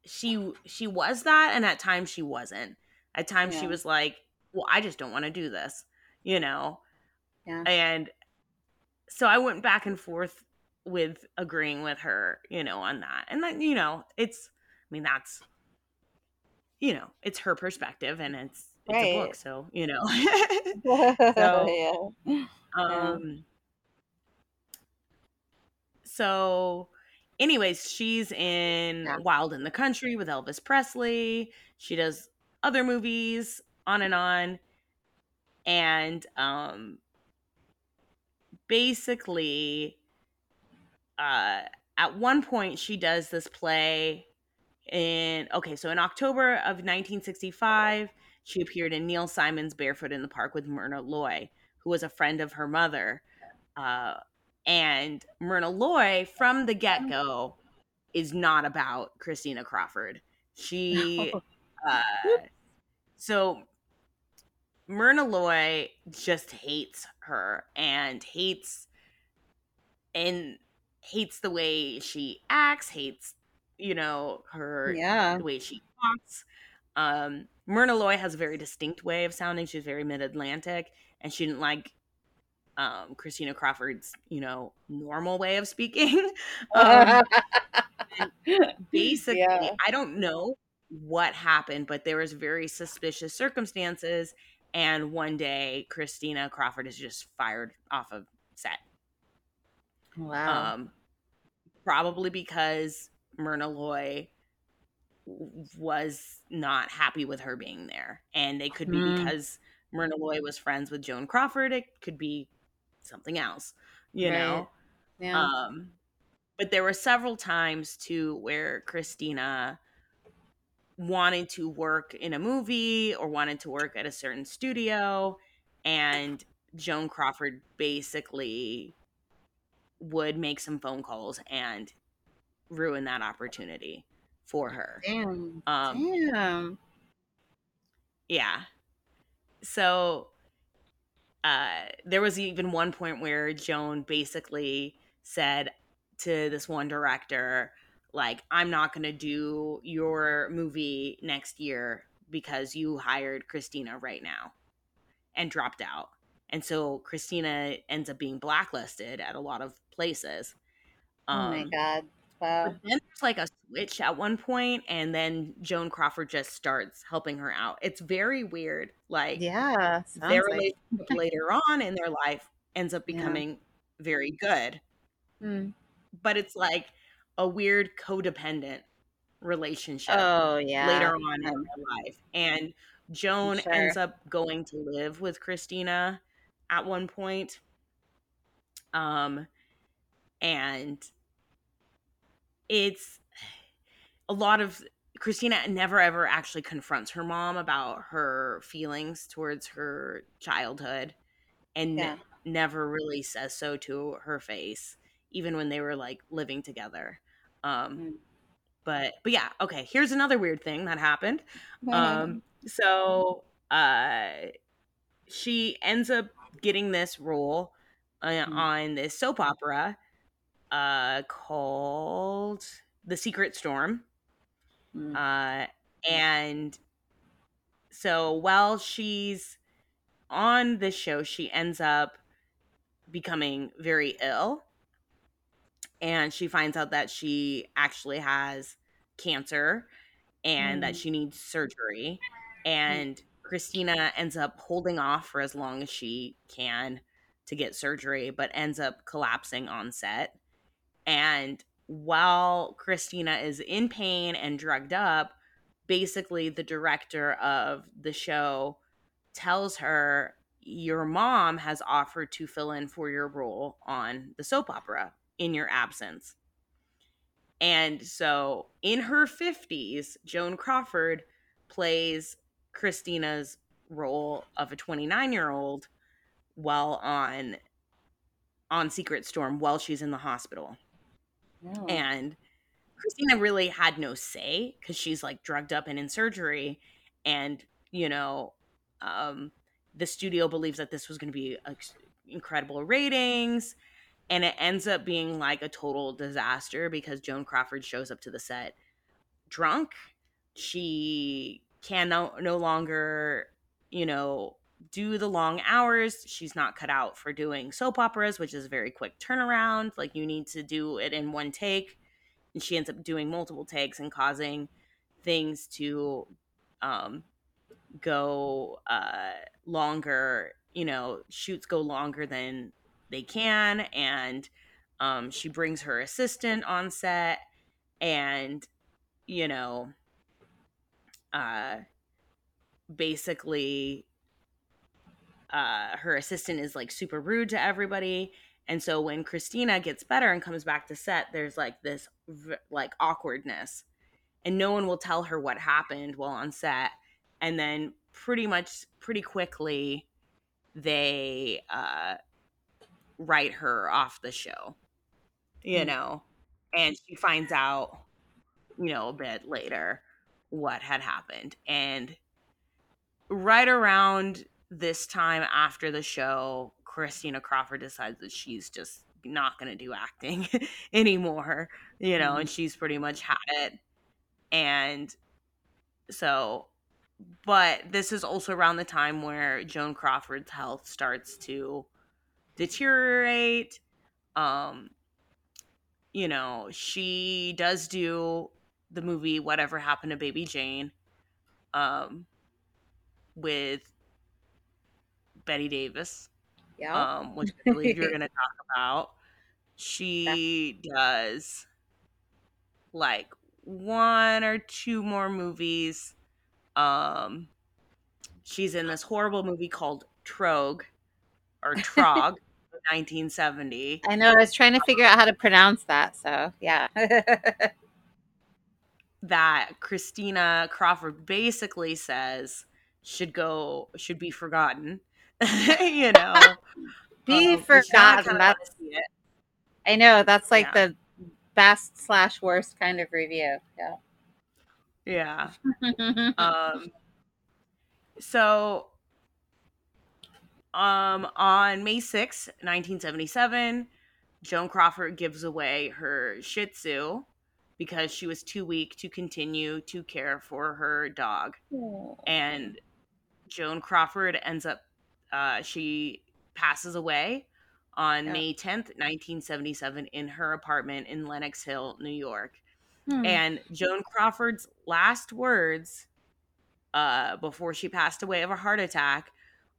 She was that, and at times she wasn't. At times she was like, well, I just don't want to do this, Yeah. And so I went back and forth with agreeing with her, on that. And that, it's her perspective, and it's right. A book, so so so anyways, she's in Wild in the Country with Elvis Presley. She does other movies on, and basically at one point she does this play in October of 1965. She appeared in Neil Simon's Barefoot in the Park with Myrna Loy, who was a friend of her mother. And Myrna Loy, from the get-go, is not about Christina Crawford. So Myrna Loy just hates her and hates the way she acts, hates, her, the way she talks. Myrna Loy has a very distinct way of sounding. She's very mid-Atlantic, and she didn't like Christina Crawford's, normal way of speaking. Basically, I don't know what happened, but there was very suspicious circumstances, and one day Christina Crawford is just fired off of set. Wow. Probably because Myrna Loy was not happy with her being there, and they could be because Myrna Loy was friends with Joan Crawford. It could be something else, know. Yeah. But there were several times too where Christina wanted to work in a movie or wanted to work at a certain studio, and Joan Crawford basically would make some phone calls and ruin that opportunity for her. Damn. Yeah. So there was even one point where Joan basically said to this one director, like, I'm not going to do your movie next year because you hired Christina right now, and dropped out. And so Christina ends up being blacklisted at a lot of places. Oh my God. Wow. But then there's like a switch at one point, and then Joan Crawford just starts helping her out. It's very weird. Like, their relationship later on in their life ends up becoming very good. Mm. But it's like a weird codependent relationship later on in their life. And Joan ends up going to live with Christina at one point. And it's a lot of Christina never ever actually confronts her mom about her feelings towards her childhood, and never really says so to her face, even when they were like living together. But yeah, okay. Here's another weird thing that happened. She ends up getting this role on this soap opera called The Secret Storm. And so while she's on this show, she ends up becoming very ill. And she finds out that she actually has cancer and that she needs surgery. And Christina ends up holding off for as long as she can to get surgery, but ends up collapsing on set. And while Christina is in pain and drugged up, basically the director of the show tells her, your mom has offered to fill in for your role on the soap opera in your absence. And so in her 50s, Joan Crawford plays Christina's role of a 29-year-old while on Secret Storm while she's in the hospital. Oh. And Christina really had no say because she's like drugged up and in surgery. And, you know, the studio believes that this was going to be incredible ratings. And it ends up being like a total disaster because Joan Crawford shows up to the set drunk. She can no longer, you know, do the long hours. She's not cut out for doing soap operas, which is a very quick turnaround. Like, you need to do it in one take. And she ends up doing multiple takes and causing things to go longer, you know, shoots go longer than they can. And she brings her assistant on set and, you know, basically her assistant is like super rude to everybody. And so when Christina gets better and comes back to set, there's like this like awkwardness and no one will tell her what happened while on set. And then pretty quickly they write her off the show, you know, and she finds out, you know, a bit later what had happened. And right around this time after the show, Christina Crawford decides that she's just not going to do acting anymore, you know, and she's pretty much had it. And so, but this is also around the time where Joan Crawford's health starts to deteriorate. You know, she does do the movie Whatever Happened to Baby Jane with Bette Davis, which I believe you're going to talk about. She does like one or two more movies. She's in this horrible movie called Trog, 1970. I know. I was trying to figure out how to pronounce that. So, yeah. That Christina Crawford basically says should be forgotten. You know, be forgotten. That's it. I know. That's like the best / worst kind of review. Yeah. Yeah. So, on May 6, 1977, Joan Crawford gives away her Shih Tzu because she was too weak to continue to care for her dog. Aww. And Joan Crawford ends up, she passes away on May 10th, 1977 in her apartment in Lenox Hill, New York. And Joan Crawford's last words before she passed away of a heart attack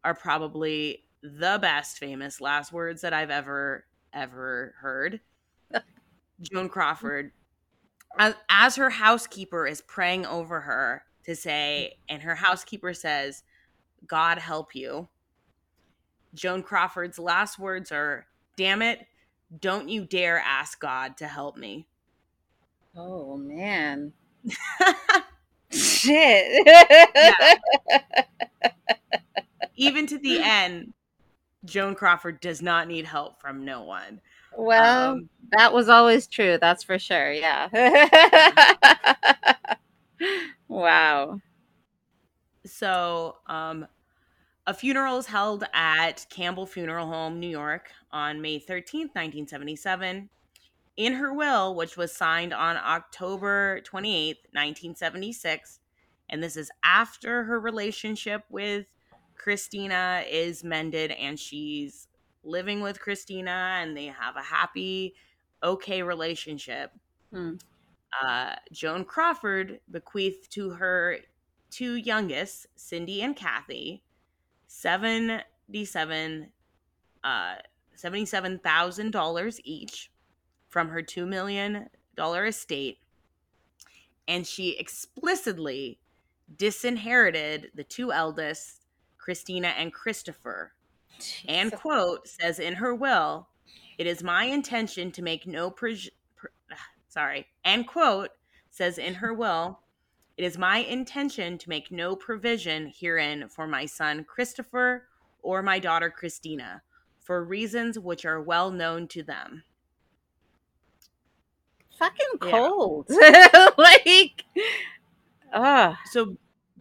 are probably the best famous last words that I've ever heard. Joan Crawford, as her housekeeper is praying over her to say, and her housekeeper says, God help you. Joan Crawford's last words are, damn it, don't you dare ask God to help me. Oh, man. Shit. Yeah. Even to the end, Joan Crawford does not need help from no one. Well, That was always true. That's for sure. Yeah. Wow. So, a funeral is held at Campbell Funeral Home, New York, on May 13th, 1977. In her will, which was signed on October 28th, 1976, and this is after her relationship with Christina is mended and she's living with Christina and they have a happy, okay relationship. Joan Crawford bequeathed to her two youngest, Cindy and Kathy, $77,000 each from her $2 million estate. And she explicitly disinherited the two eldest, Christina and Christopher. Jesus. And, quote, says in her will, it is my intention to make no And, quote, says in her will, it is my intention to make no provision herein for my son Christopher or my daughter Christina for reasons which are well known to them. Fucking cold. Yeah. So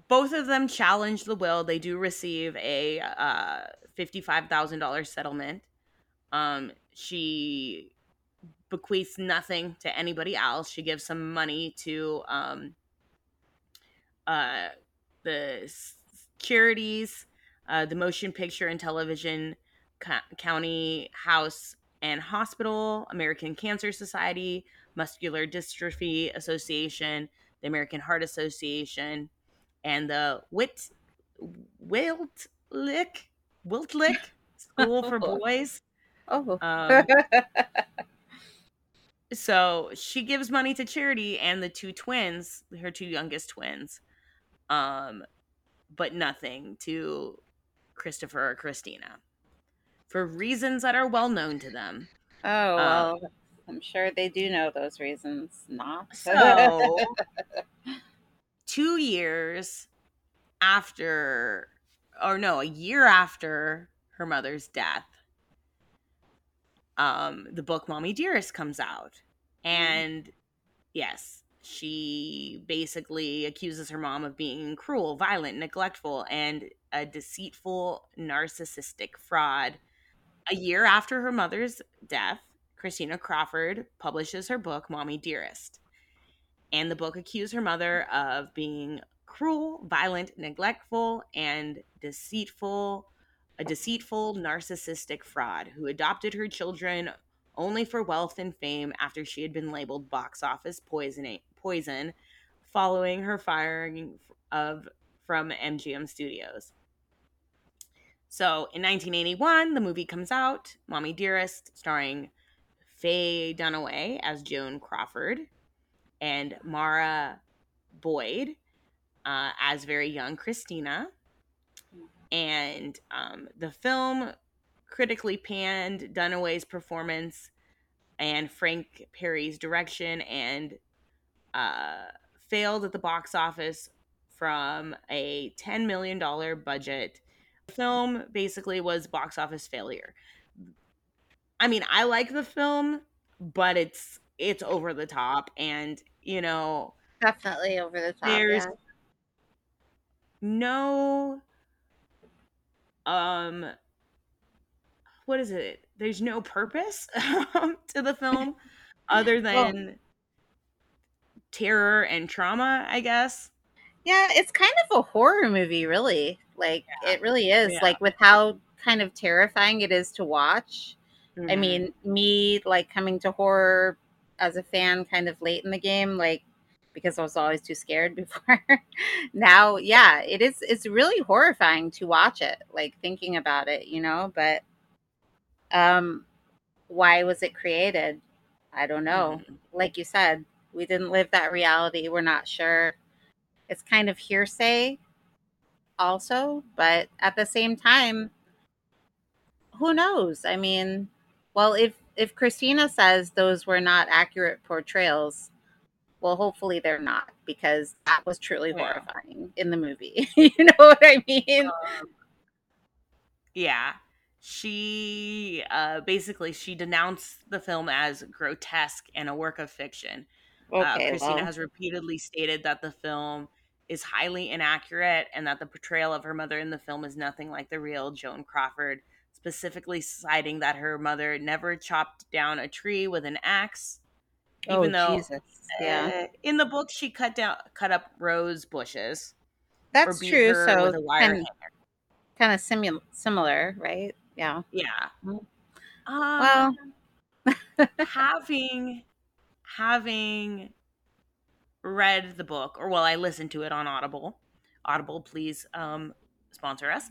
both of them challenge the will. They do receive a $55,000 settlement. She bequeaths nothing to anybody else. She gives some money to the charities, the Motion Picture and Television County House and Hospital, American Cancer Society, Muscular Dystrophy Association, the American Heart Association, and the Wiltlick School for Boys. So she gives money to charity and the two twins, her two youngest twins, but nothing to Christopher or Christina for reasons that are well known to them. Oh, well, I'm sure they do know those reasons. Not so. 2 years after, or no, a year after her mother's death, the book Mommie Dearest comes out. And yes, she basically accuses her mom of being cruel, violent, neglectful, and a deceitful, narcissistic fraud. A year after her mother's death, Christina Crawford publishes her book, Mommie Dearest. And the book accused her mother of being cruel, violent, neglectful, and deceitful, a deceitful, narcissistic fraud who adopted her children only for wealth and fame after she had been labeled box office poison following her firing from MGM Studios. So in 1981, the movie comes out, Mommie Dearest, starring Faye Dunaway as Joan Crawford and Mara Boyd as very young Christina. And the film critically panned Dunaway's performance and Frank Perry's direction and failed at the box office from a $10 million budget. The film basically was box office failure. I mean, I like the film, but it's over the top, and you know, definitely over the top. There's no, what is it? There's no purpose to the film other than terror and trauma, I guess. Yeah, it's kind of a horror movie, really. Like it really is. Like with how kind of terrifying it is to watch. I mean, me, like, coming to horror as a fan kind of late in the game, like, because I was always too scared before. Now, yeah, it's really horrifying to watch it, like, thinking about it, you know? But why was it created? I don't know. Like you said, we didn't live that reality. We're not sure. It's kind of hearsay also, but at the same time, who knows? I mean... Well, if Christina says those were not accurate portrayals, well, hopefully they're not, because that was truly horrifying in the movie. You know what I mean? Yeah. she basically she denounced the film as grotesque and a work of fiction. Christina has repeatedly stated that the film is highly inaccurate and that the portrayal of her mother in the film is nothing like the real Joan Crawford, specifically citing that her mother never chopped down a tree with an axe, even though in the book she cut up rose bushes. That's true. So with a wire kind of similar, right? Yeah. Yeah. Having read the book, or I listened to it on Audible. Audible, please sponsor us.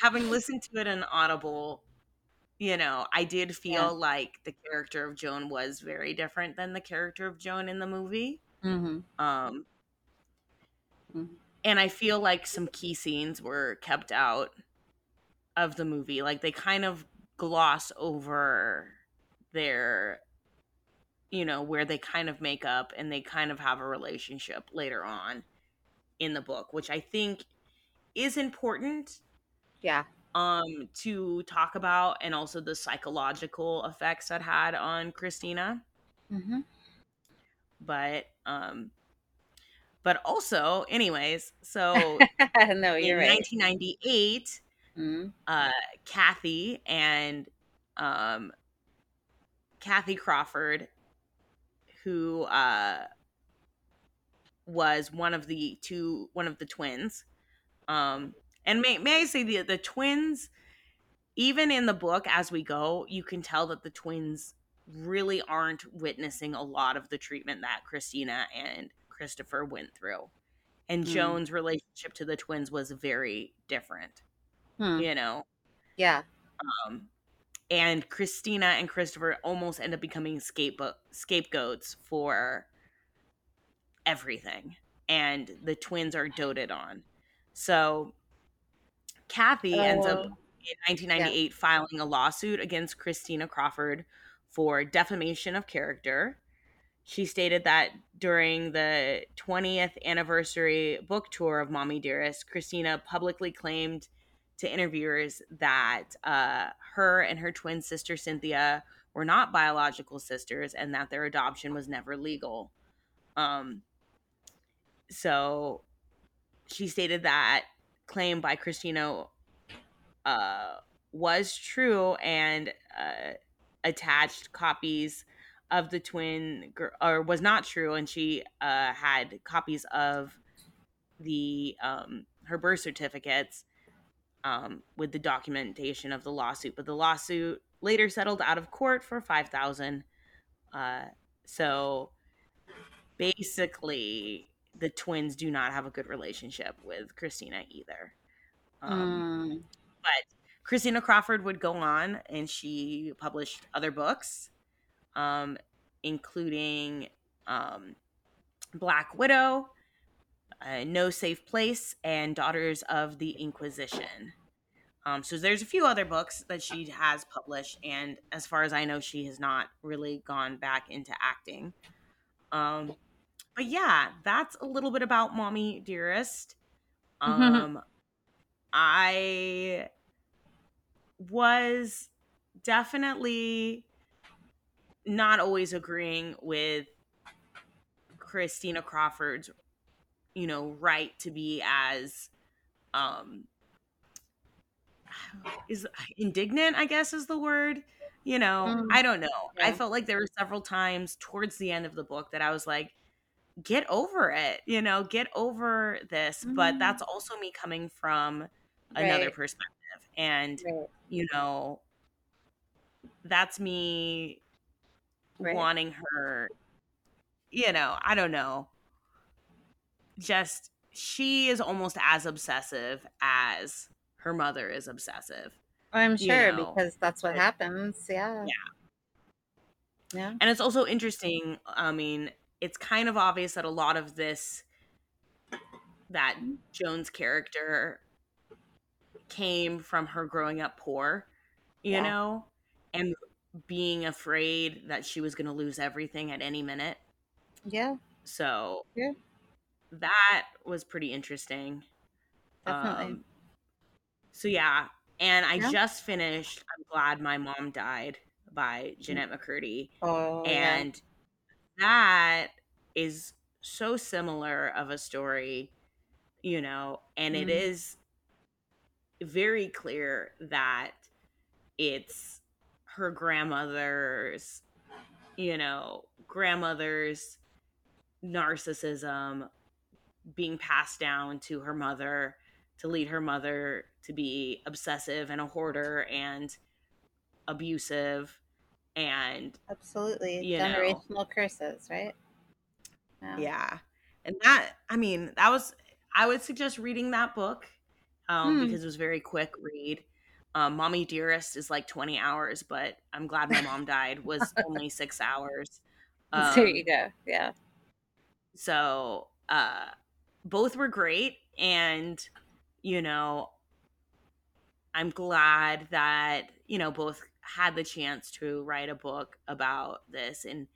Having listened to it on Audible, I did feel like the character of Joan was very different than the character of Joan in the movie. Mm-hmm. And I feel like some key scenes were kept out of the movie. Like, they kind of gloss over their... where they kind of make up and they kind of have a relationship later on in the book, which I think is important. Yeah. To talk about, and also the psychological effects that had on Christina. Mm-hmm. But also, anyways, so you're right. 1998, mm-hmm. Kathy and Kathy Crawford, who was one of the twins. And may I say the twins, even in the book as we go, you can tell that the twins really aren't witnessing a lot of the treatment that Christina and Christopher went through. And Joan's relationship to the twins was very different. Yeah. And Christina and Christopher almost end up becoming scapegoats for everything. And the twins are doted on. So Kathy ends up in 1998 filing a lawsuit against Christina Crawford for defamation of character. She stated that during the 20th anniversary book tour of Mommie Dearest, Christina publicly claimed to interviewers that her and her twin sister Cynthia were not biological sisters and that their adoption was never legal. So she stated that claim by Christina was true, and attached copies of the twin or was not true, and she had copies of the her birth certificates with the documentation of the lawsuit, but the lawsuit later settled out of court for $5,000. So basically the twins do not have a good relationship with Christina either. But Christina Crawford would go on, and she published other books, including Black Widow, No Safe Place, and Daughters of the Inquisition. So there's a few other books that she has published, and as far as I know, she has not really gone back into acting. But yeah, that's a little bit about Mommie Dearest. I was definitely not always agreeing with Christina Crawford's right to be as is indignant, I guess is the word, I don't know. Yeah. I felt like there were several times towards the end of the book that I was like, get over it, get over this. Mm-hmm. But that's also me coming from another perspective. And, that's me wanting her, I don't know. Just she is almost as obsessive as her mother is obsessive. I'm sure, because that's what happens. Yeah. And it's also interesting. I mean, it's kind of obvious that a lot of this, that Joan's character came from her growing up poor, you know, and being afraid that she was going to lose everything at any minute. Yeah. So. Yeah. That was pretty interesting. Definitely. So yeah, And I just finished I'm Glad My Mom Died by Jennette McCurdy. Oh, and that is so similar of a story, you know, and it is very clear that it's her grandmother's, you know, grandmother's narcissism being passed down to her mother to lead her mother to be obsessive and a hoarder and abusive and generational curses, right? Yeah. And that, I mean, that was, I would suggest reading that book because it was a very quick read. Mommie Dearest is like 20 hours, but I'm Glad My Mom Died was only 6 hours. There you go. Yeah. So both were great. And, you know, I'm glad that, you know, both had the chance to write a book about this and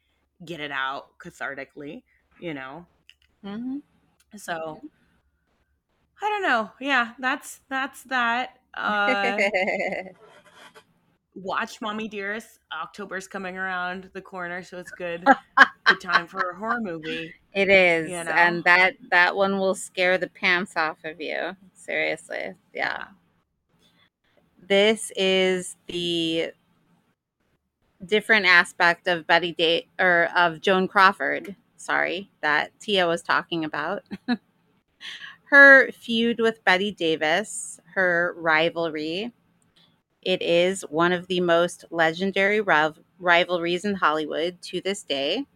get it out cathartically, you know? Mm-hmm. So I don't know. Yeah, that's that. Watch Mommie Dearest. October's coming around the corner, so it's good time for a horror movie. It is, you know? And that one will scare the pants off of you. Seriously, yeah. This is the different aspect of of Joan Crawford. Sorry, that Tia was talking about. Her feud with Bette Davis, her rivalry. It is one of the most legendary rivalries in Hollywood to this day.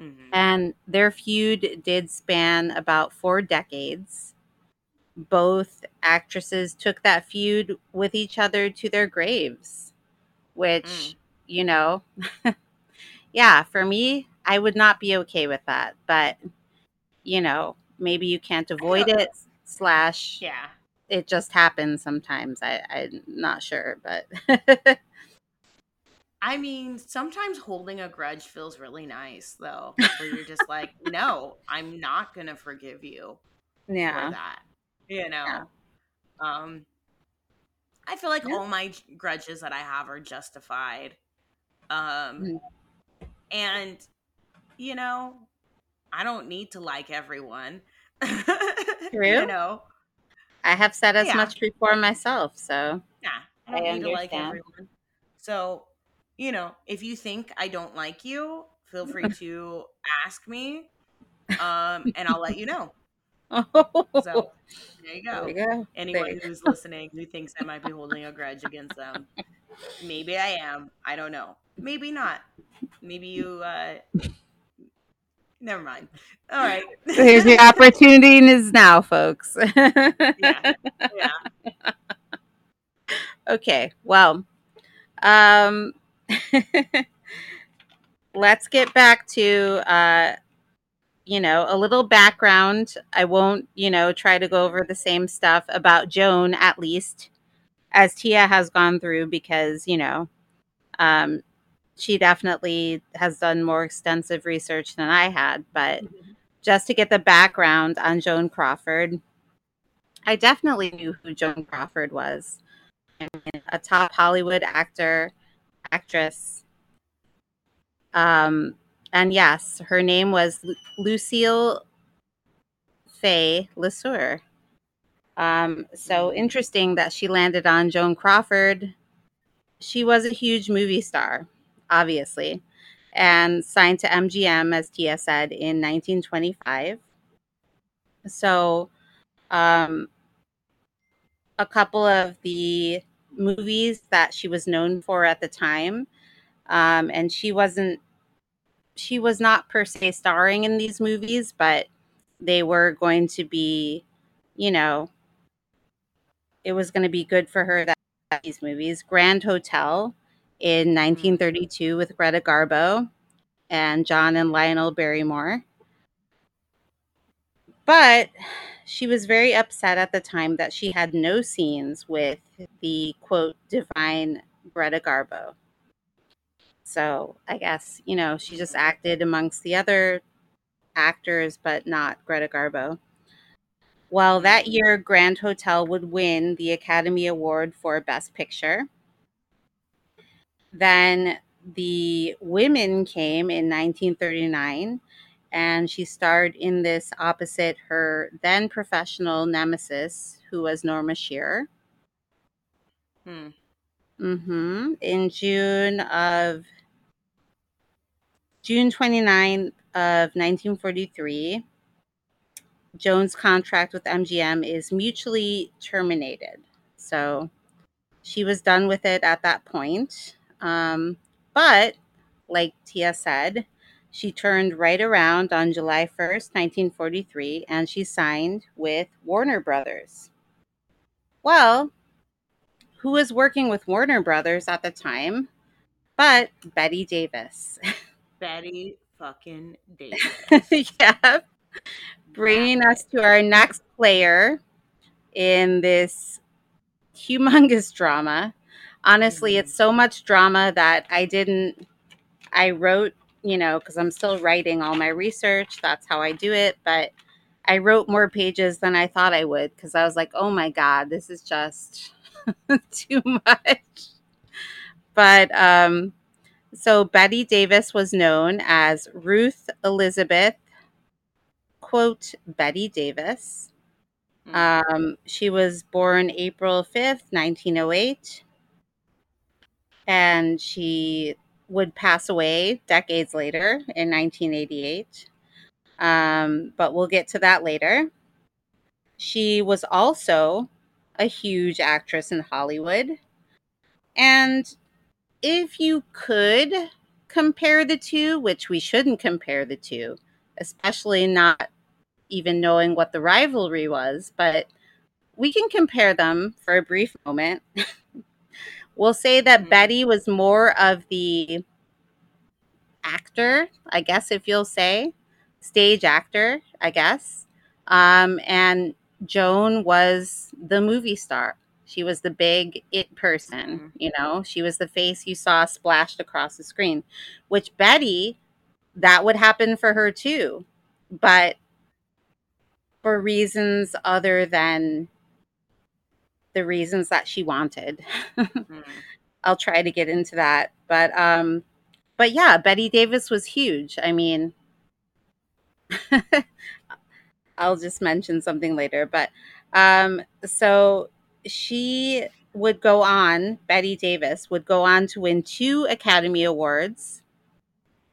Mm-hmm. And their feud did span about 4 decades. Both actresses took that feud with each other to their graves, which, you know, yeah, for me, I would not be okay with that. But, you know, maybe you can't avoid it, / yeah. It just happens sometimes. I'm not sure, but I mean, sometimes holding a grudge feels really nice, though, where you're just like, no, I'm not going to forgive you for that. You know? Yeah. I feel like all my grudges that I have are justified. And, you know, I don't need to like everyone. True. You know? I have said as much before myself, so I don't need to like everyone. So, you know, if you think I don't like you, feel free to ask me, and I'll let you know. So there you go. Anyone who's listening who thinks I might be holding a grudge against them, maybe I am. I don't know. Maybe not. Maybe you. Never mind. All right. Here's your opportunity is now, folks. Yeah. Okay. Well, let's get back to, you know, a little background. I won't, you know, try to go over the same stuff about Joan, at least, as Tia has gone through because, you know, she definitely has done more extensive research than I had, but just to get the background on Joan Crawford, I definitely knew who Joan Crawford was. I mean, a top Hollywood actress. And yes, her name was Lucille Faye LeSueur. So interesting that she landed on Joan Crawford. She was a huge movie star, obviously, and signed to MGM, as Tia said, in 1925. So a couple of the movies that she was known for at the time, and she was not per se starring in these movies, but they were going to be, you know, it was going to be good for her that these movies. Grand Hotel in 1932 with Greta Garbo and John and Lionel Barrymore. But she was very upset at the time that she had no scenes with the, quote, divine Greta Garbo. So I guess, you know, she just acted amongst the other actors, but not Greta Garbo. While that year, Grand Hotel would win the Academy Award for Best Picture. Then the women came in 1939, and she starred in this opposite her then professional nemesis, who was Norma Shearer. In June 29th of 1943, Joan's contract with MGM is mutually terminated. So she was done with it at that point. But, like Tia said, she turned right around on July 1st, 1943, and she signed with Warner Brothers. Well, who was working with Warner Brothers at the time but Bette Davis? Bette fucking Davis. Yeah. Bringing us to our next player in this humongous drama. Honestly, it's so much drama that I wrote, you know, because I'm still writing all my research. That's how I do it. But I wrote more pages than I thought I would because I was like, oh, my God, this is just too much. But so Bette Davis was known as Ruth Elizabeth, quote, Bette Davis. She was born April 5th, 1908. And she would pass away decades later in 1988. But we'll get to that later. She was also a huge actress in Hollywood. And if you could compare the two, which we shouldn't compare the two, especially not even knowing what the rivalry was, but we can compare them for a brief moment. We'll say that Bette was more of the actor, I guess, if you'll say. Stage actor, I guess. And Joan was the movie star. She was the big it person, you know. She was the face you saw splashed across the screen. Which Bette, that would happen for her too. But for reasons other than the reasons that she wanted. I'll try to get into that. But yeah, Bette Davis was huge. I mean, I'll just mention something later. But so she would go on, Bette Davis would go on to win 2 Academy Awards.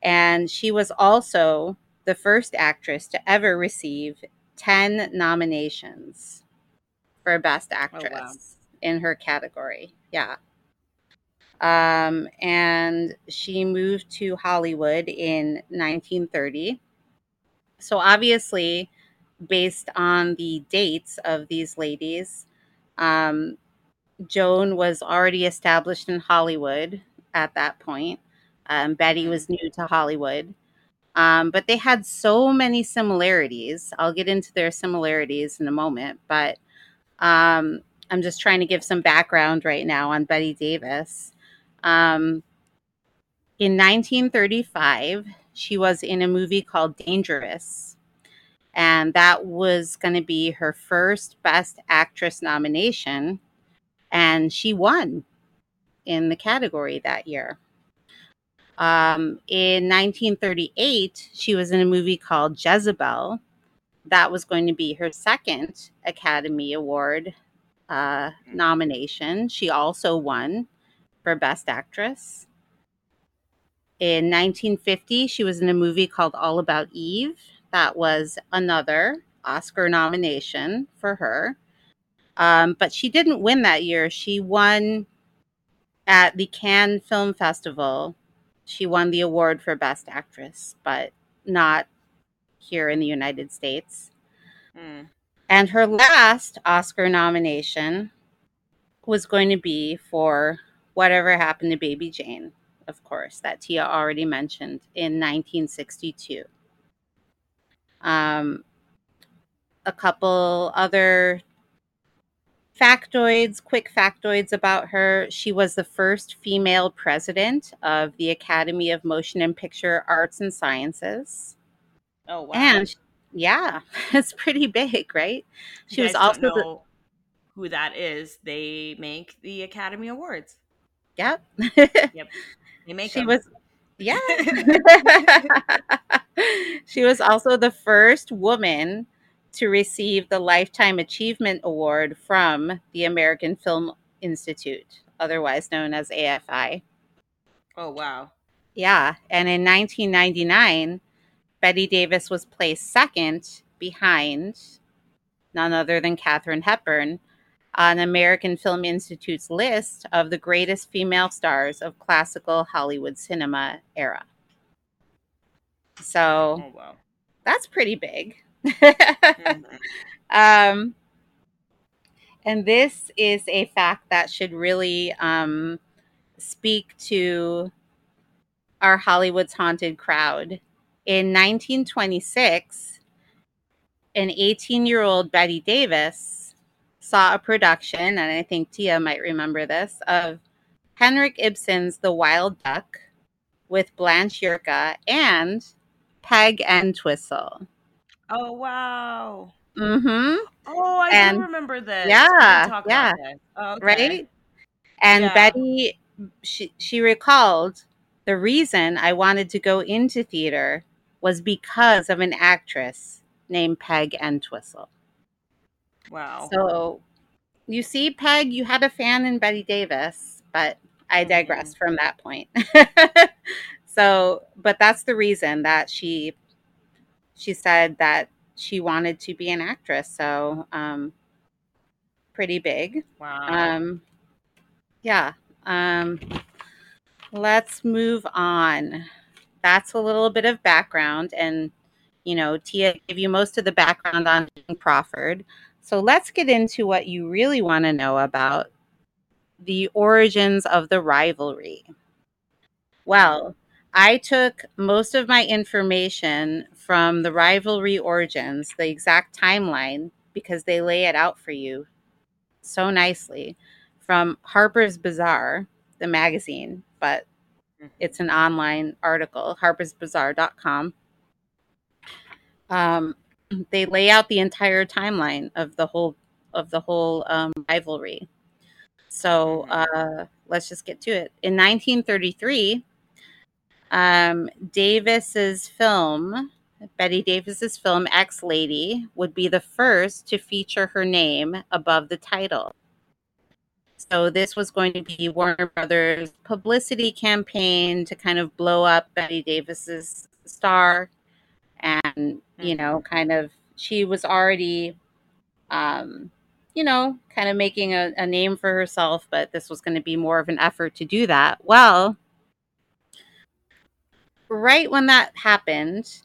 And she was also the first actress to ever receive 10 nominations for Best Actress in her category. Yeah. And she moved to Hollywood in 1930. So obviously, based on the dates of these ladies, Joan was already established in Hollywood at that point. Bette was new to Hollywood. But they had so many similarities. I'll get into their similarities in a moment, but I'm just trying to give some background right now on Bette Davis. In 1935, she was in a movie called Dangerous, and that was going to be her first Best Actress nomination, and she won in the category that year. In 1938, she was in a movie called Jezebel. That was going to be her second Academy Award nomination. She also won for Best Actress. In 1950, she was in a movie called All About Eve. That was another Oscar nomination for her. But she didn't win that year. She won at the Cannes Film Festival. She won the award for Best Actress, but not here in the United States. And her last Oscar nomination was going to be for Whatever Happened to Baby Jane, of course, that Tia already mentioned, in 1962. A couple other quick factoids about her. She was the first female president of the Academy of Motion and Picture Arts and Sciences. Oh, wow. And Yeah, it's pretty big, right? She was also who that is. They make the Academy Awards. Yep. Yep. They make them. Yeah. She was also the first woman to receive the Lifetime Achievement Award from the American Film Institute, otherwise known as AFI. Oh, wow. Yeah. And in 1999, Bette Davis was placed second behind none other than Katharine Hepburn on American Film Institute's list of the greatest female stars of classical Hollywood cinema era. So oh, wow. That's pretty big. Mm-hmm. And this is a fact that should really speak to our Hollywood's Haunted crowd. In 1926, an 18-year-old Bette Davis saw a production, and I think Tia might remember this, of Henrik Ibsen's The Wild Duck with Blanche Yurka and Peg Entwistle. Oh, wow. Mm-hmm. Oh, I do remember this. Yeah. About this. Oh, okay. Right? And yeah. Betty, she recalled, the reason I wanted to go into theater was because of an actress named Peg Entwistle. Wow. So you see, Peg, you had a fan in Bette Davis, but I digressed from that point. So, but that's the reason that she said that she wanted to be an actress. So, pretty big. Wow. Yeah. Let's move on. That's a little bit of background. And, you know, Tia gave you most of the background on Joan Crawford. So let's get into what you really want to know about the origins of the rivalry. Well, I took most of my information from the rivalry origins, the exact timeline, because they lay it out for you so nicely from Harper's Bazaar, the magazine, but it's an online article, harpersbazaar.com. They lay out the entire timeline of the whole rivalry. So let's just get to it. In 1933, Bette Davis's film Ex-Lady would be the first to feature her name above the title. So this was going to be Warner Brothers' publicity campaign to kind of blow up Bette Davis's star. And, you know, kind of, she was already, you know, kind of making a name for herself, but this was going to be more of an effort to do that. Well, right when that happened,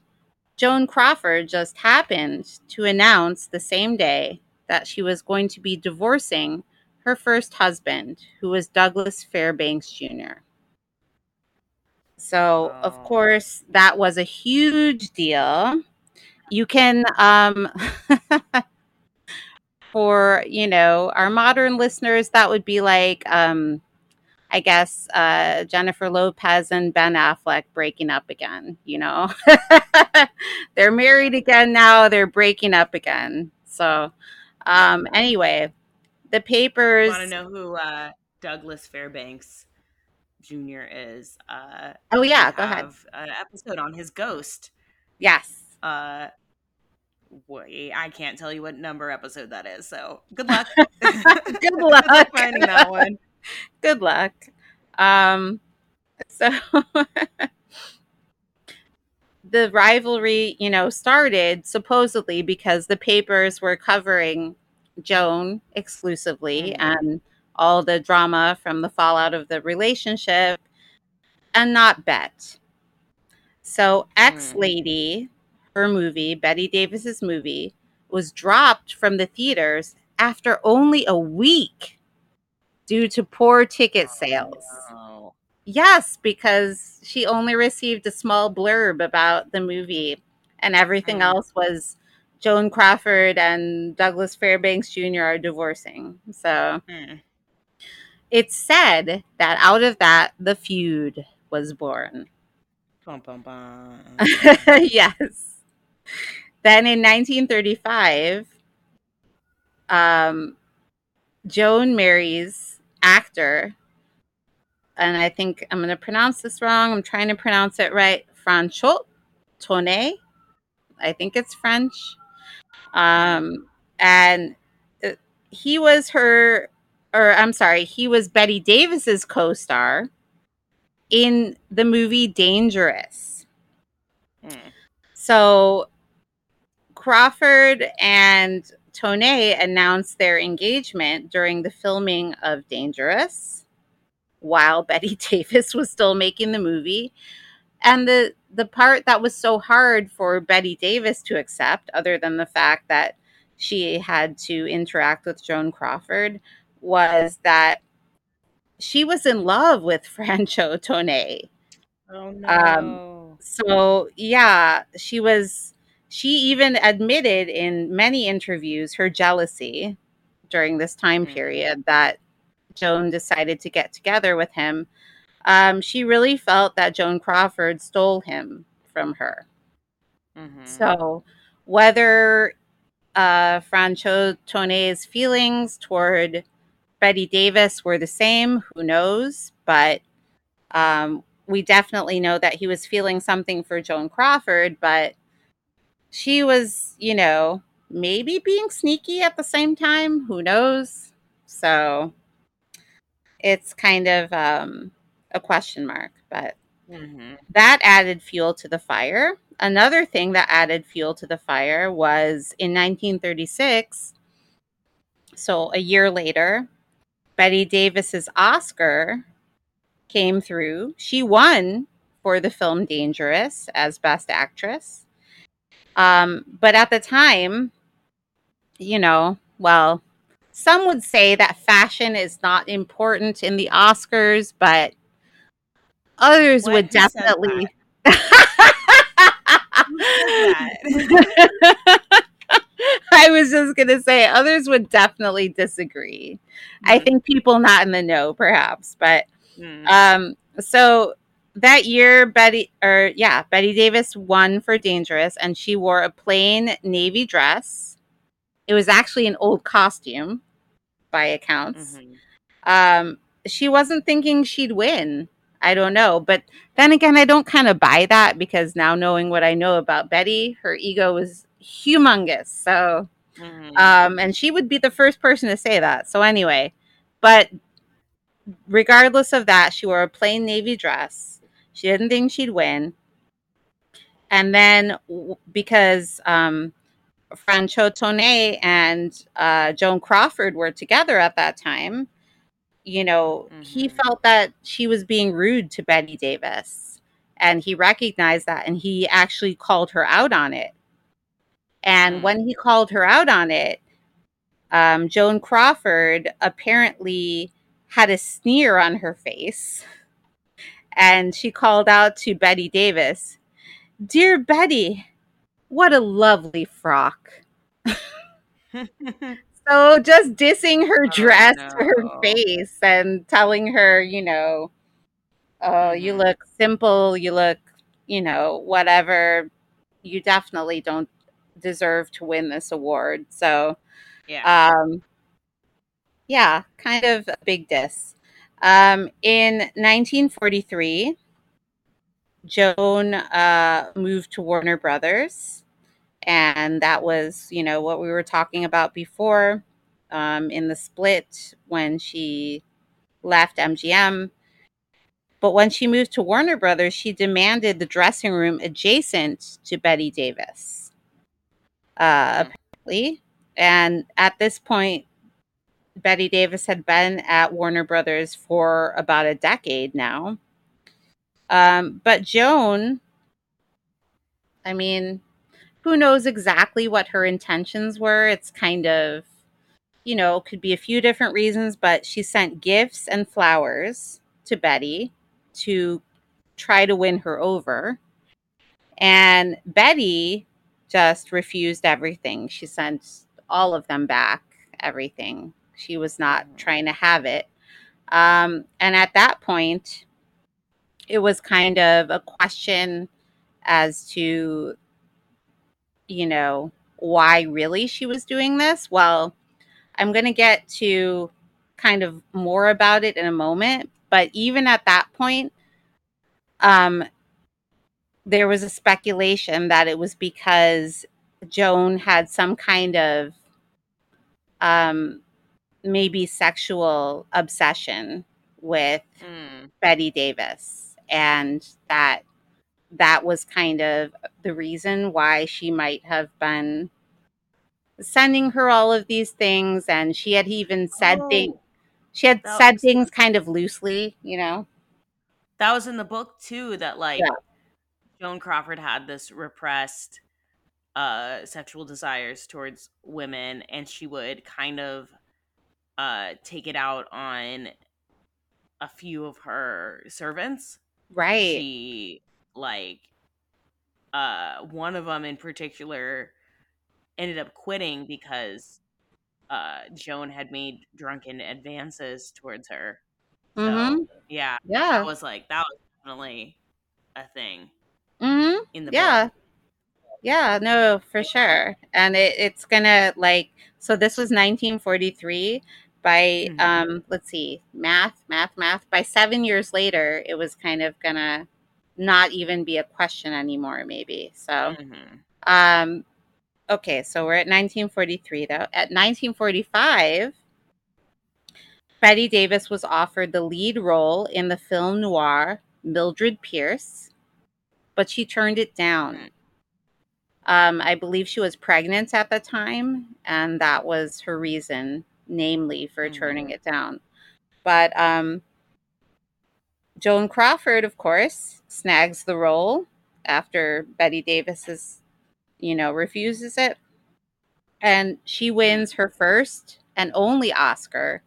Joan Crawford just happened to announce the same day that she was going to be divorcing her first husband, who was Douglas Fairbanks Jr. So, of course, that was a huge deal. You can, for, you know, our modern listeners, that would be like, I guess, Jennifer Lopez and Ben Affleck breaking up again, you know. They're married again now. They're breaking up again. So, anyway, the papers. I want to know who Douglas Fairbanks Jr. is. Oh, yeah. Go ahead. An episode on his ghost. Yes. Wait, I can't tell you what number episode that is. So good luck. Good luck. Finding that one. Good luck. So the rivalry, you know, started supposedly because the papers were covering Joan exclusively and all the drama from the fallout of the relationship, and not Bette. So Ex-Lady, her movie, Bette Davis's movie, was dropped from the theaters after only a week due to poor ticket sales. Oh. Yes, because she only received a small blurb about the movie, and everything else was Joan Crawford and Douglas Fairbanks Jr. are divorcing. So it's said that out of that, the feud was born. Bum, bum, bum. Yes. Then in 1935, Joan marries actor, and I think I'm going to pronounce this wrong. I'm trying to pronounce it right. Franchot Tournay. I think it's French. And he was her, or I'm sorry, he was Bette Davis's co-star in the movie Dangerous. So Crawford and Tournay announced their engagement during the filming of Dangerous while Bette Davis was still making the movie. And the part that was so hard for Bette Davis to accept, other than the fact that she had to interact with Joan Crawford, was that she was in love with Franchot Tournay. Oh, no. So, yeah, she was... She even admitted in many interviews her jealousy during this time period that Joan decided to get together with him. She really felt that Joan Crawford stole him from her. So whether Franchot Tournay's feelings toward Bette Davis were the same, who knows? But we definitely know that he was feeling something for Joan Crawford, but she was, you know, maybe being sneaky at the same time. Who knows? So it's kind of a question mark. But that added fuel to the fire. Another thing that added fuel to the fire was in 1936, so a year later, Bette Davis's Oscar came through. She won for the film Dangerous as Best Actress. But at the time, you know, well, some would say that fashion is not important in the Oscars, but others would definitely. I was just going to say others would definitely disagree. I think people not in the know, perhaps, but so. That year, Bette Davis won for Dangerous, and she wore a plain navy dress. It was actually an old costume, by accounts. She wasn't thinking she'd win. I don't know. But then again, I don't kind of buy that, because now knowing what I know about Betty, her ego was humongous. So, and she would be the first person to say that. So anyway, but regardless of that, she wore a plain navy dress. She didn't think she'd win. And then because Franchot Tournay and Joan Crawford were together at that time, you know, he felt that she was being rude to Bette Davis. And he recognized that, and he actually called her out on it. And when he called her out on it, Joan Crawford apparently had a sneer on her face. And she called out to Bette Davis, "Dear Betty, what a lovely frock." So just dissing her dress to her face and telling her, you know, oh, you look simple. You look, you know, whatever. You definitely don't deserve to win this award. So, yeah, kind of a big diss. In 1943, Joan moved to Warner Brothers, and that was, you know, what we were talking about before, in the split when she left MGM. But when she moved to Warner Brothers, she demanded the dressing room adjacent to Bette Davis, apparently. And at this point, Bette Davis had been at Warner Brothers for about a decade now. But Joan, I mean, who knows exactly what her intentions were? It's kind of, you know, could be a few different reasons, but she sent gifts and flowers to Betty to try to win her over. And Betty just refused everything. She sent all of them back, everything. She was not trying to have it. And at that point, it was kind of a question as to you know, why really she was doing this. Well, I'm going to get to kind of more about it in a moment. But even at that point, there was a speculation that it was because Joan had some kind of maybe sexual obsession with Bette Davis, and that was kind of the reason why she might have been sending her all of these things. And she had even said said things kind of loosely, you know. That was in the book too, that Joan Crawford had this repressed sexual desires towards women, and she would kind of take it out on a few of her servants. Right. She one of them in particular ended up quitting because Joan had made drunken advances towards her. Mm-hmm. So, yeah. That was definitely a thing. Mm-hmm. In the book. Yeah, no, for sure. And it's gonna this was 1943. By, mm-hmm. Let's see, math. By 7 years later, it was kind of gonna not even be a question anymore, maybe. So, mm-hmm. Okay, so we're at 1943, though. At 1945, Bette Davis was offered the lead role in the film noir Mildred Pierce, but she turned it down. I believe she was pregnant at the time, and that was her reason, namely for turning it down. But Joan Crawford, of course, snags the role after Bette Davis refuses it, and she wins her first and only Oscar,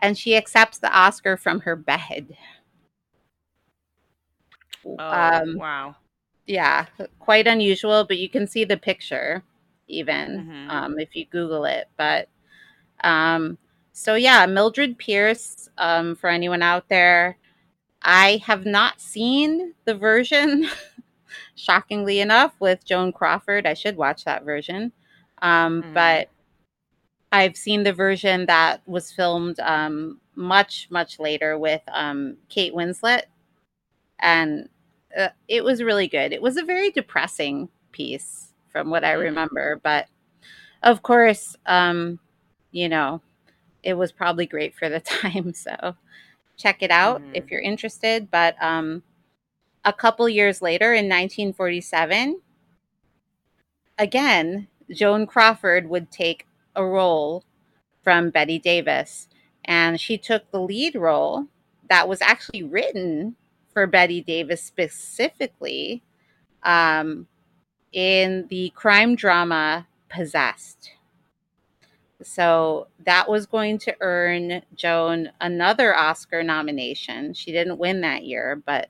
and she accepts the Oscar from her bed. Wow. Yeah, quite unusual, but you can see the picture even if you Google it. But Mildred Pierce, for anyone out there, I have not seen the version, shockingly enough, with Joan Crawford. I should watch that version. But I've seen the version that was filmed much, much later with Kate Winslet. And it was really good. It was a very depressing piece from what I remember. But of course, it was probably great for the time. So check it out if you're interested. But a couple years later, in 1947, again, Joan Crawford would take a role from Bette Davis. And she took the lead role that was actually written for Bette Davis specifically in the crime drama Possessed. So that was going to earn Joan another Oscar nomination. She didn't win that year, but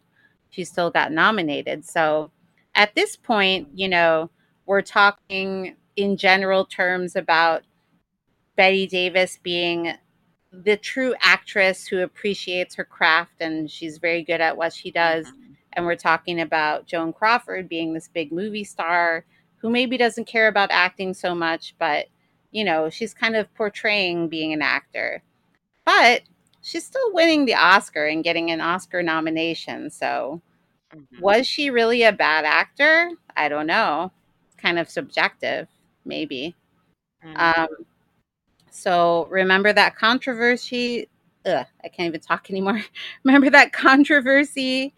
she still got nominated. So at this point, we're talking in general terms about Bette Davis being the true actress who appreciates her craft, and she's very good at what she does. And we're talking about Joan Crawford being this big movie star who maybe doesn't care about acting so much, but she's kind of portraying being an actor, but she's still winning the Oscar and getting an Oscar nomination. So was she really a bad actor? I don't know. Kind of subjective, maybe. So remember that controversy. I can't even talk anymore. Remember that controversy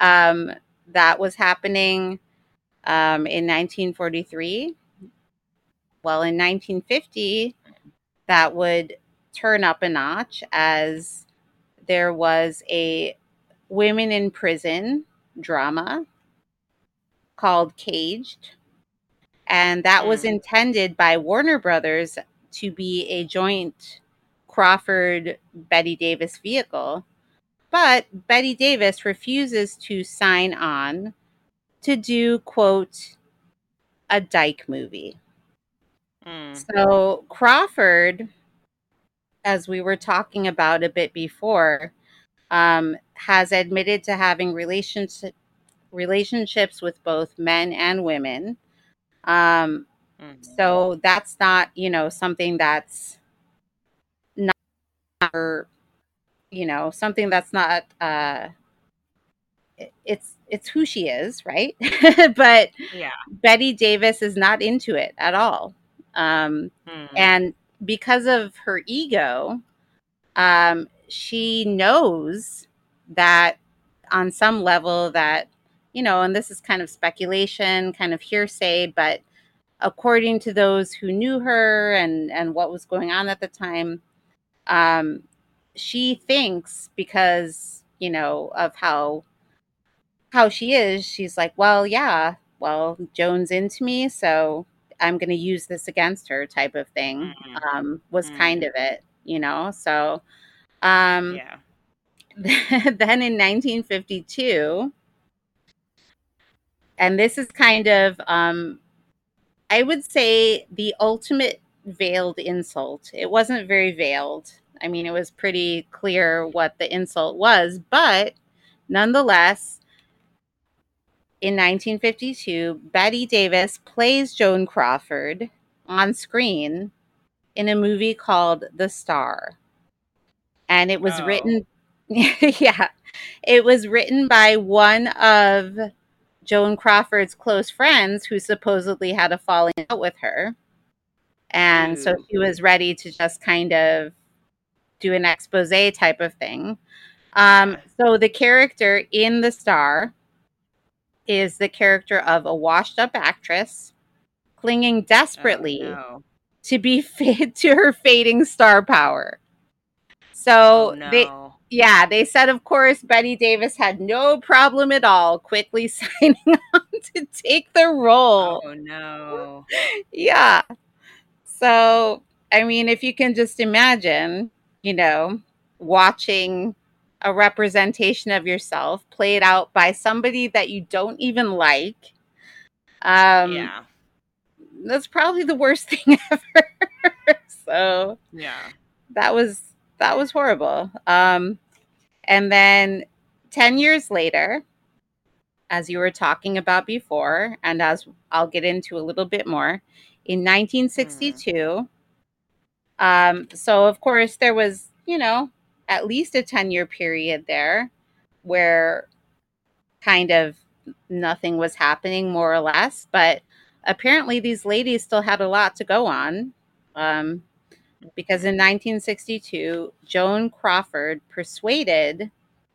that was happening in 1943? Well, in 1950, that would turn up a notch as there was a women in prison drama called Caged. And that was intended by Warner Brothers to be a joint Crawford-Bette Davis vehicle. But Bette Davis refuses to sign on to do, quote, a dyke movie. So Crawford, as we were talking about a bit before, has admitted to having relationships with both men and women. So that's not, you know, something that's not, or, you know, something that's not, it's who she is, right? But yeah, Bette Davis is not into it at all. And because of her ego, she knows that on some level that, you know, and this is kind of speculation, kind of hearsay, but according to those who knew her and what was going on at the time, she thinks because, you know, of how she is, she's like, well, yeah, well, Joan's into me, so I'm going to use this against her type of thing, was kind of it, you know? So, yeah. Then in 1952, and this is kind of, I would say the ultimate veiled insult. It wasn't very veiled. I mean, it was pretty clear what the insult was, but nonetheless, in 1952, Bette Davis plays Joan Crawford on screen in a movie called The Star. And it was written, it was written by one of Joan Crawford's close friends who supposedly had a falling out with her. And so she was ready to just kind of do an expose type of thing. So the character in The Star is the character of a washed-up actress clinging desperately to be to her fading star power. So they said, of course, Bette Davis had no problem at all quickly signing on to take the role. Oh no! Yeah. So I mean, if you can just imagine, you know, watching a representation of yourself played out by somebody that you don't even like. That's probably the worst thing ever. So that was horrible. And then 10 years later, as you were talking about before, and as I'll get into a little bit more, in 1962, so of course there was, you know, at least a 10-year period there where kind of nothing was happening, more or less. But apparently these ladies still had a lot to go on, because in 1962, Joan Crawford persuaded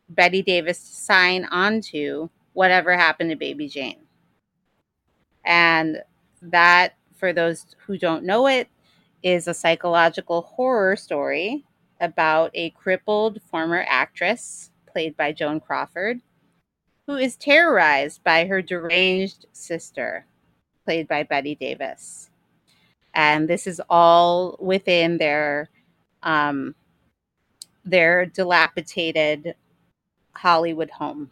Bette Davis to sign on to Whatever Happened to Baby Jane. And that, for those who don't know it, is a psychological horror story about a crippled former actress, played by Joan Crawford, who is terrorized by her deranged sister, played by Bette Davis. And this is all within their dilapidated Hollywood home.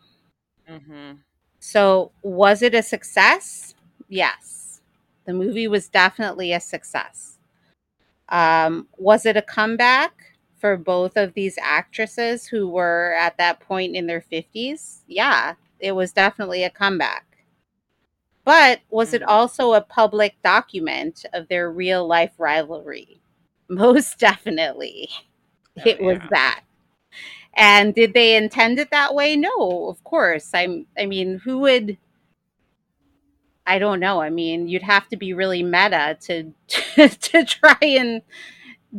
So was it a success? Yes. The movie was definitely a success. Was it a comeback for both of these actresses who were at that point in their 50s? Yeah, it was definitely a comeback. But was it also a public document of their real life rivalry? Most definitely. It was that. And did they intend it that way? No, of course. I mean, who would... I don't know. I mean, you'd have to be really meta to try and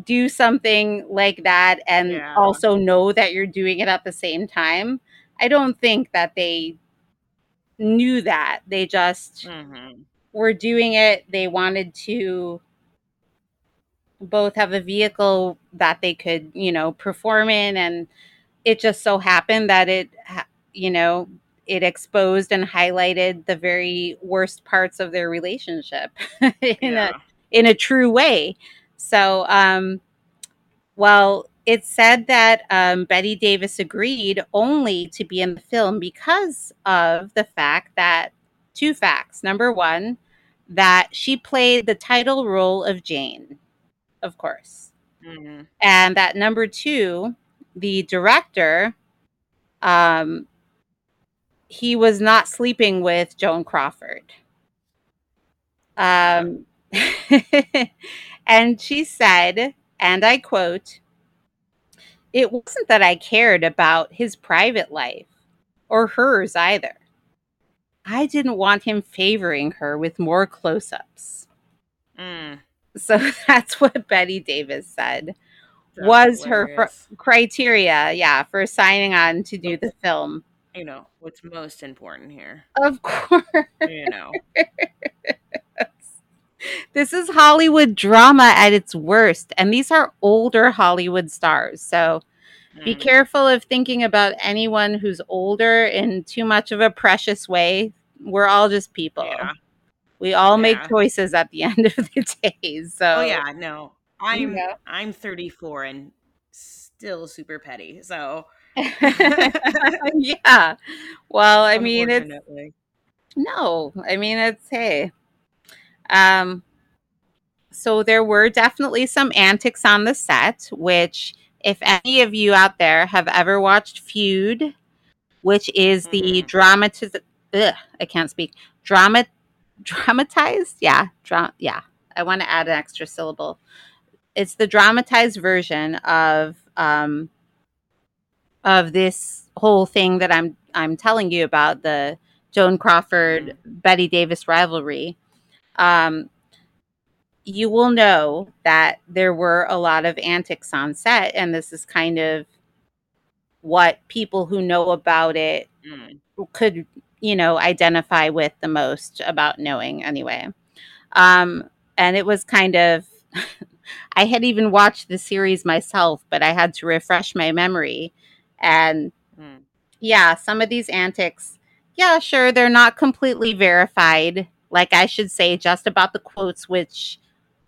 do something like that and also know that you're doing it at the same time. I don't think that they knew that. They just were doing it. They wanted to both have a vehicle that they could, you know, perform in. And it just so happened that it, you know, it exposed and highlighted the very worst parts of their relationship in a true way. So, well, it's said that Bette Davis agreed only to be in the film because of the fact that, two facts. Number one, that she played the title role of Jane, of course. And that number two, the director, he was not sleeping with Joan Crawford. And she said, and I quote, "It wasn't that I cared about his private life or hers either. I didn't want him favoring her with more close-ups." Mm. So that's what Bette Davis said was hilarious. Her criteria, for signing on to do the film. You know, what's most important here. Of course. You know. This is Hollywood drama at its worst. And these are older Hollywood stars. So be careful of thinking about anyone who's older in too much of a precious way. We're all just people. Yeah. We all make choices at the end of the day. So I'm 34 and still super petty. So yeah. Well, I mean, hey. So there were definitely some antics on the set, which if any of you out there have ever watched Feud, which is the dramatized. I want to add an extra syllable. It's the dramatized version of this whole thing that I'm telling you about, the Joan Crawford, Bette Davis rivalry. You will know that there were a lot of antics on set, and this is kind of what people who know about it could, identify with the most about knowing anyway. And it was kind of, I had even watched the series myself, but I had to refresh my memory. And some of these antics, sure, they're not completely verified. Like I should say just about the quotes, which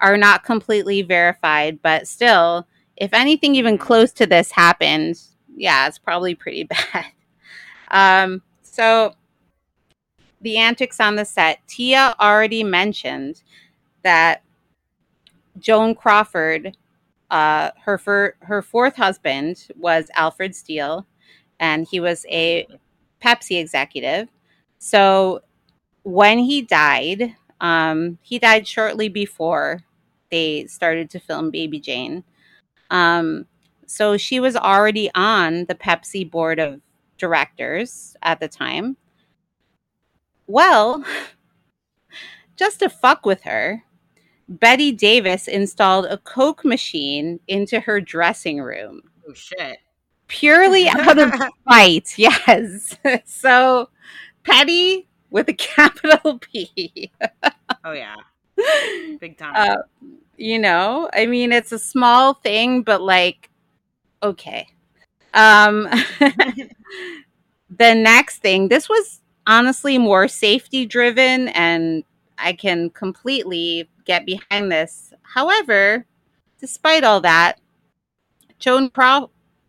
are not completely verified, but still, if anything even close to this happened, it's probably pretty bad. So the antics on the set, Tia already mentioned that Joan Crawford, her fourth husband was Alfred Steele, and he was a Pepsi executive. So when he died shortly before they started to film Baby Jane. So she was already on the Pepsi board of directors at the time. Well, just to fuck with her, Bette Davis installed a Coke machine into her dressing room. Oh, shit. Purely out of spite, yes. So, petty... with a capital P. Oh, yeah. Big time. It's a small thing, but okay. The next thing, this was honestly more safety driven, and I can completely get behind this. However, despite all that, Joan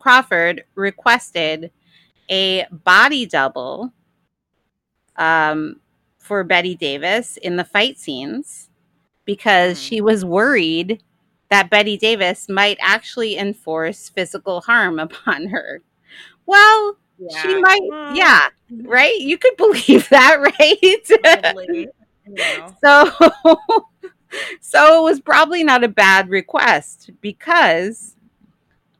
Crawford requested a body double for Bette Davis in the fight scenes because she was worried that Bette Davis might actually enforce physical harm upon her. Well, she might, right? You could believe that, right? Totally. So it was probably not a bad request because,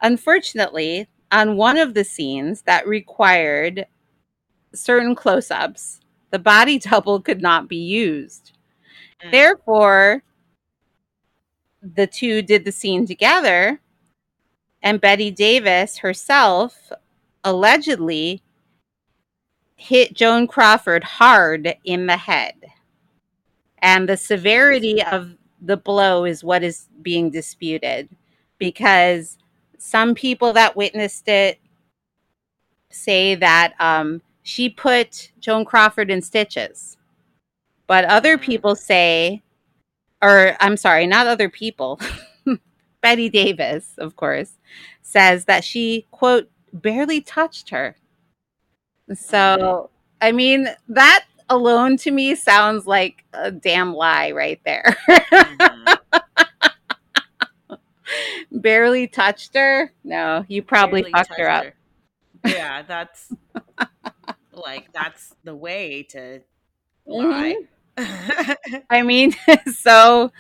unfortunately, on one of the scenes that required certain close-ups, the body double could not be used. Therefore, the two did the scene together, and Bette Davis herself allegedly hit Joan Crawford hard in the head. And the severity of the blow is what is being disputed, because some people that witnessed it say that she put Joan Crawford in stitches. But other people say, or I'm sorry, not other people. Bette Davis, of course, says that she, quote, barely touched her. So, I mean, that alone to me sounds like a damn lie right there. Barely touched her? No, you probably fucked her up. Yeah, that's the way to lie. I mean, so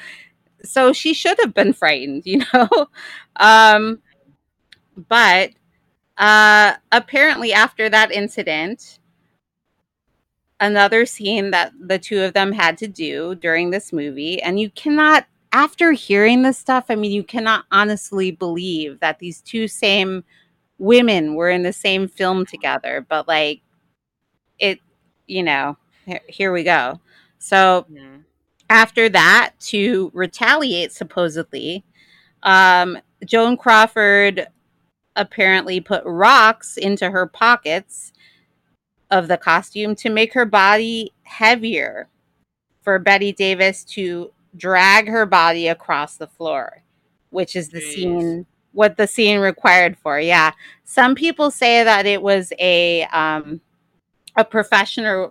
she should have been frightened, you know? But apparently after that incident, another scene that the two of them had to do during this movie, and you cannot, after hearing this stuff, I mean, you cannot honestly believe that these two same women were in the same film together, but like it, you know, here we go. So after that, to retaliate supposedly, Joan Crawford apparently put rocks into her pockets of the costume to make her body heavier for Bette Davis to drag her body across the floor, which is the scene, what the scene required for. Yeah. Some people say that it was a professional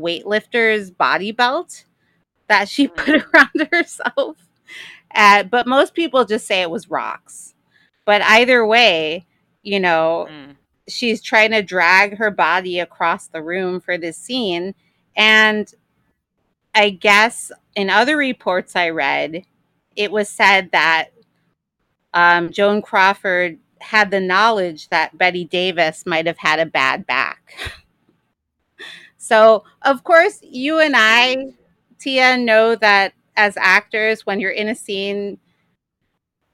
weightlifter's body belt that she put around herself. But most people just say it was rocks. But either way, you know, she's trying to drag her body across the room for this scene. And I guess in other reports I read, it was said that Joan Crawford had the knowledge that Bette Davis might have had a bad back. So, of course, you and I, Tia, know that as actors, when you're in a scene,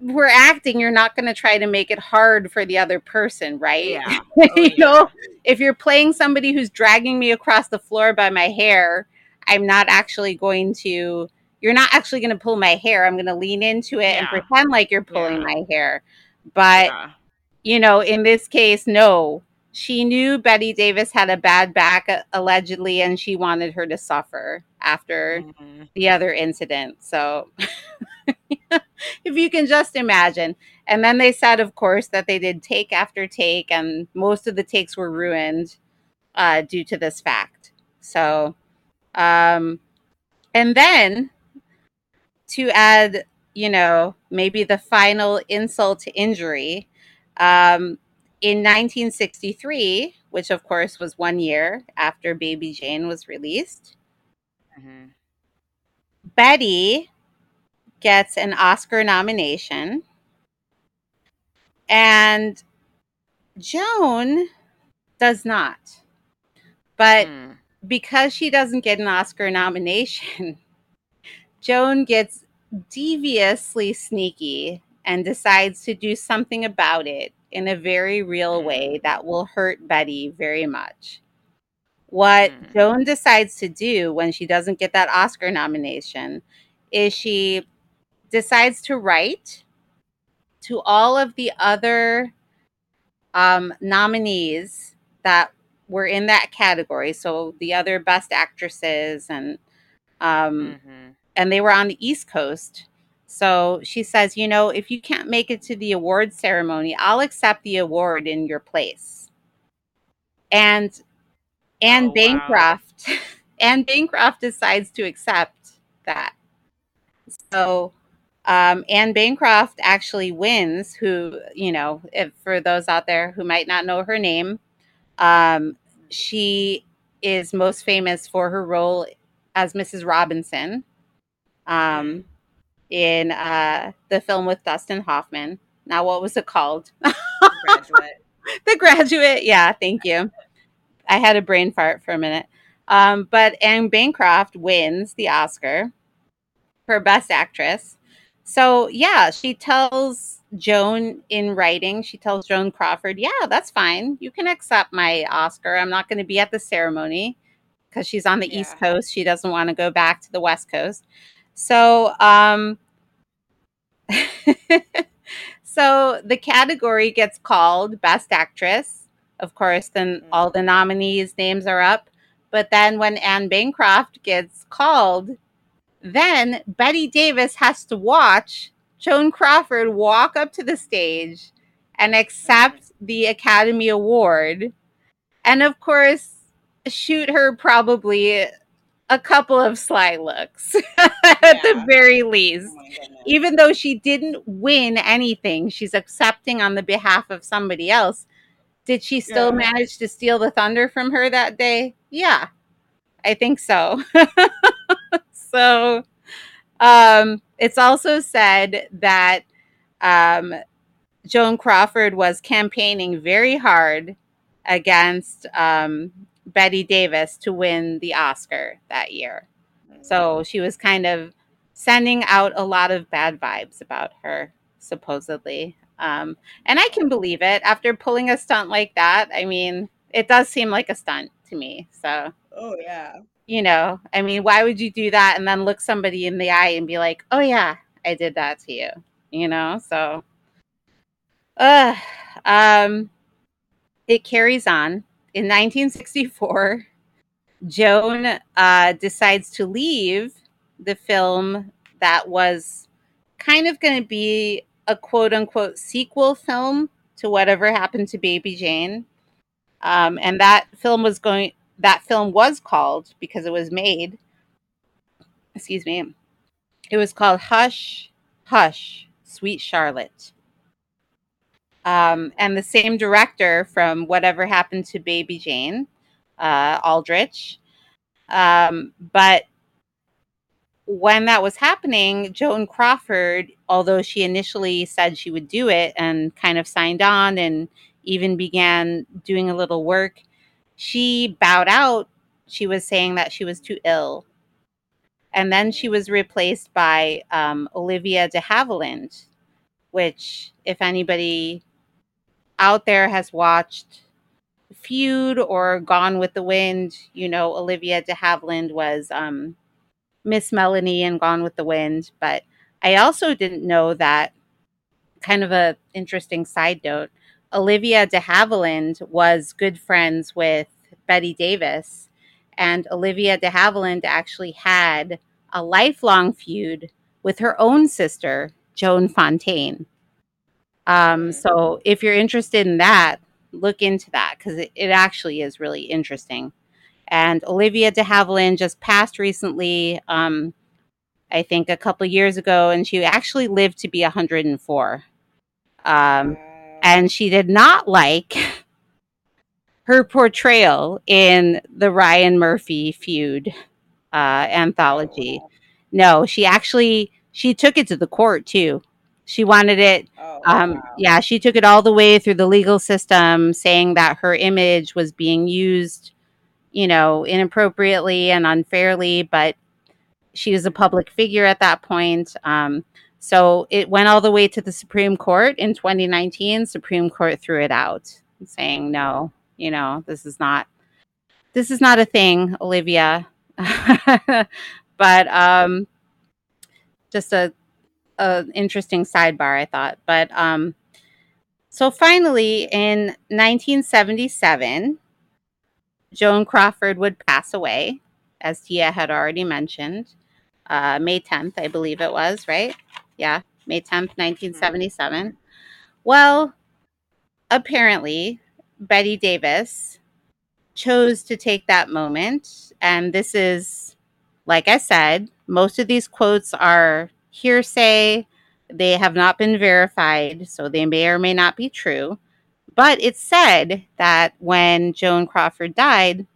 we're acting, you're not going to try to make it hard for the other person, right? Yeah. Oh, you know, if you're playing somebody who's dragging me across the floor by my hair, you're not actually going to pull my hair. I'm going to lean into it and pretend like you're pulling my hair. But, you know, in this case, no. She knew Bette Davis had a bad back, allegedly, and she wanted her to suffer after the other incident. So if you can just imagine. And then they said, of course, that they did take after take, and most of the takes were ruined due to this fact. So, and then to add, you know, maybe the final insult to injury, in 1963, which of course was 1 year after Baby Jane was released, Betty gets an Oscar nomination, and Joan does not. But because she doesn't get an Oscar nomination, Joan gets deviously sneaky and decides to do something about it in a very real way that will hurt Betty very much. What Joan decides to do when she doesn't get that Oscar nomination is she decides to write to all of the other nominees that were in that category. So the other best actresses and they were on the East Coast. So she says, you know, if you can't make it to the award ceremony, I'll accept the award in your place. And Bancroft decides to accept that. So Anne Bancroft actually wins, who, you know, if, for those out there who might not know her name, she is most famous for her role as Mrs. Robinson. In the film with Dustin Hoffman. Now, what was it called? The Graduate. The Graduate. Yeah, thank you. I had a brain fart for a minute. But Anne Bancroft wins the Oscar for Best Actress. So, yeah, she tells Joan Crawford, yeah, that's fine. You can accept my Oscar. I'm not going to be at the ceremony because she's on the East Coast. She doesn't want to go back to the West Coast. So, so the category gets called Best Actress. Of course, then all the nominees' names are up. But then when Anne Bancroft gets called, then Bette Davis has to watch Joan Crawford walk up to the stage and accept the Academy Award. And of course, shoot her probably a couple of sly looks at the very least. Oh, even though she didn't win anything, she's accepting on the behalf of somebody else. Did she still manage to steal the thunder from her that day? Yeah, I think so. So it's also said that Joan Crawford was campaigning very hard against Bette Davis to win the Oscar that year. So she was kind of sending out a lot of bad vibes about her, supposedly. And I can believe it. After pulling a stunt like that, I mean, it does seem like a stunt to me. So, oh, yeah. You know, I mean, why would you do that and then look somebody in the eye and be like, oh, yeah, I did that to you, you know? So, it carries on. In 1964, Joan decides to leave the film that was kind of going to be a quote-unquote sequel film to Whatever Happened to Baby Jane. And that film was called, because it was made, it was called Hush, Hush, Sweet Charlotte. And the same director from Whatever Happened to Baby Jane, Aldrich. But when that was happening, Joan Crawford, although she initially said she would do it and kind of signed on and even began doing a little work, she bowed out. She was saying that she was too ill. And then she was replaced by Olivia de Havilland, which, if anybody out there has watched Feud or Gone with the Wind, you know, Olivia de Havilland was Miss Melanie in Gone with the Wind. But I also didn't know that, kind of a interesting side note, Olivia de Havilland was good friends with Bette Davis, and Olivia de Havilland actually had a lifelong feud with her own sister, Joan Fontaine. So if you're interested in that, look into that, because it actually is really interesting. And Olivia de Havilland just passed recently, I think a couple years ago, and she actually lived to be 104. And she did not like her portrayal in the Ryan Murphy Feud anthology. No, she took it to the court, too. She wanted it. Yeah, she took it all the way through the legal system, saying that her image was being used, you know, inappropriately and unfairly. But she was a public figure at that point. So it went all the way to the Supreme Court in 2019. Supreme Court threw it out, saying, no, you know, this is not a thing, Olivia. But just a interesting sidebar, I thought. But so finally, in 1977, Joan Crawford would pass away, as Tia had already mentioned, May 10th, I believe it was, right? Yeah, May 10th, 1977. Well, apparently, Bette Davis chose to take that moment. And this is, like I said, most of these quotes are hearsay. They have not been verified, so they may or may not be true. But it's said that when Joan Crawford died,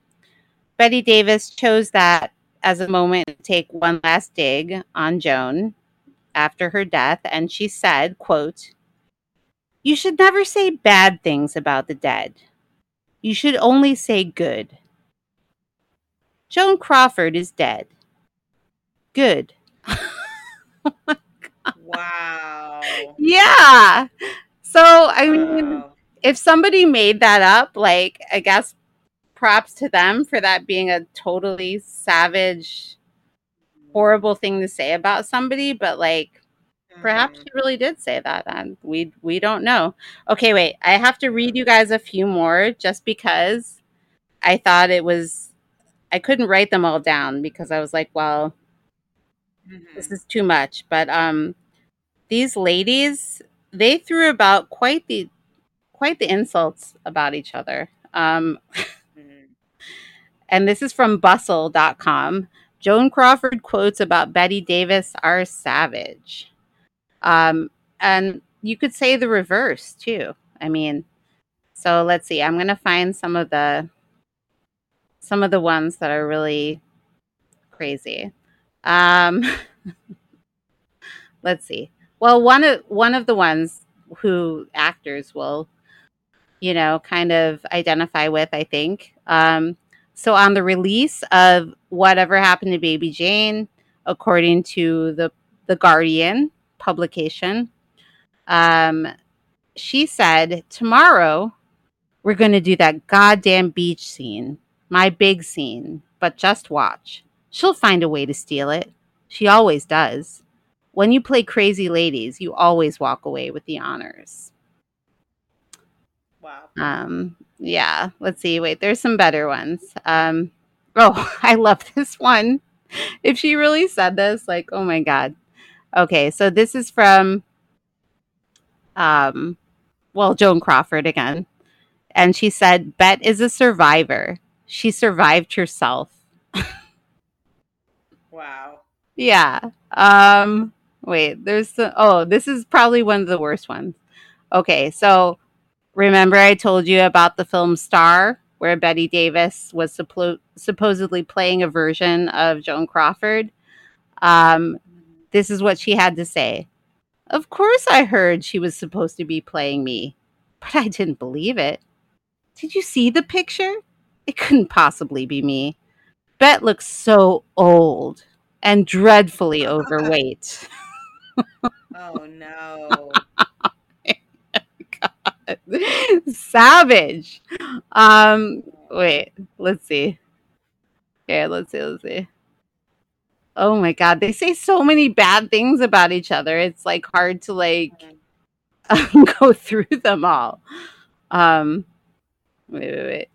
Bette Davis chose that as a moment to take one last dig on Joan after her death, and she said, quote, "You should never say bad things about the dead. You should only say good. Joan Crawford is dead. Good." Oh my God. Wow. Yeah. So, I mean, if somebody made that up, like, I guess props to them for that being a totally savage, horrible thing to say about somebody, but like perhaps she really did say that, and we don't know. Okay, wait, I have to read you guys a few more just because I thought I couldn't write them all down because I was like, well, this is too much. But these ladies, they threw about quite the insults about each other. And this is from bustle.com. Joan Crawford quotes about Bette Davis are savage. And you could say the reverse, too. I mean, so let's see. I'm going to find some of the some of the ones that are really crazy. Let's see. Well, one of the ones who actors will, you know, kind of identify with, I think. So on the release of Whatever Happened to Baby Jane, according to the Guardian publication, she said, "Tomorrow we're going to do that goddamn beach scene, my big scene, but just watch. She'll find a way to steal it. She always does. When you play crazy ladies, you always walk away with the honors." Wow. Yeah. Let's see. Wait, there's some better ones. Oh, I love this one. If she really said this, like, oh my God. Okay. So this is from, Joan Crawford again. And she said, "Bette is a survivor. She survived herself." Wow. Yeah. Wait, this is probably one of the worst ones. Okay, so remember I told you about the film Star, where Bette Davis was supposedly playing a version of Joan Crawford? This is what she had to say. "Of course I heard she was supposed to be playing me, but I didn't believe it. Did you see the picture? It couldn't possibly be me. Bette looks so old and dreadfully overweight." Oh, no. God. Savage. Wait, let's see. Okay, let's see. Oh, my God. They say so many bad things about each other. It's, like, hard to, like, go through them all. Wait.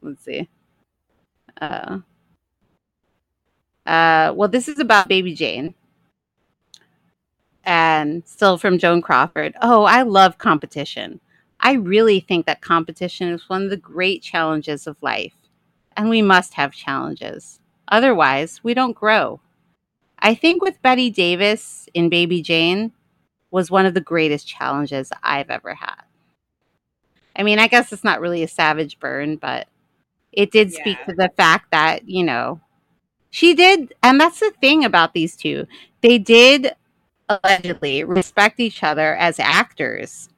Let's see. Well, this is about Baby Jane. And still from Joan Crawford. "Oh, I love competition. I really think that competition is one of the great challenges of life. And we must have challenges. Otherwise, we don't grow. I think with Bette Davis in Baby Jane was one of the greatest challenges I've ever had." I mean, I guess it's not really a savage burn, but it did speak to the fact that, you know, she did, and that's the thing about these two. They did allegedly respect each other as actors.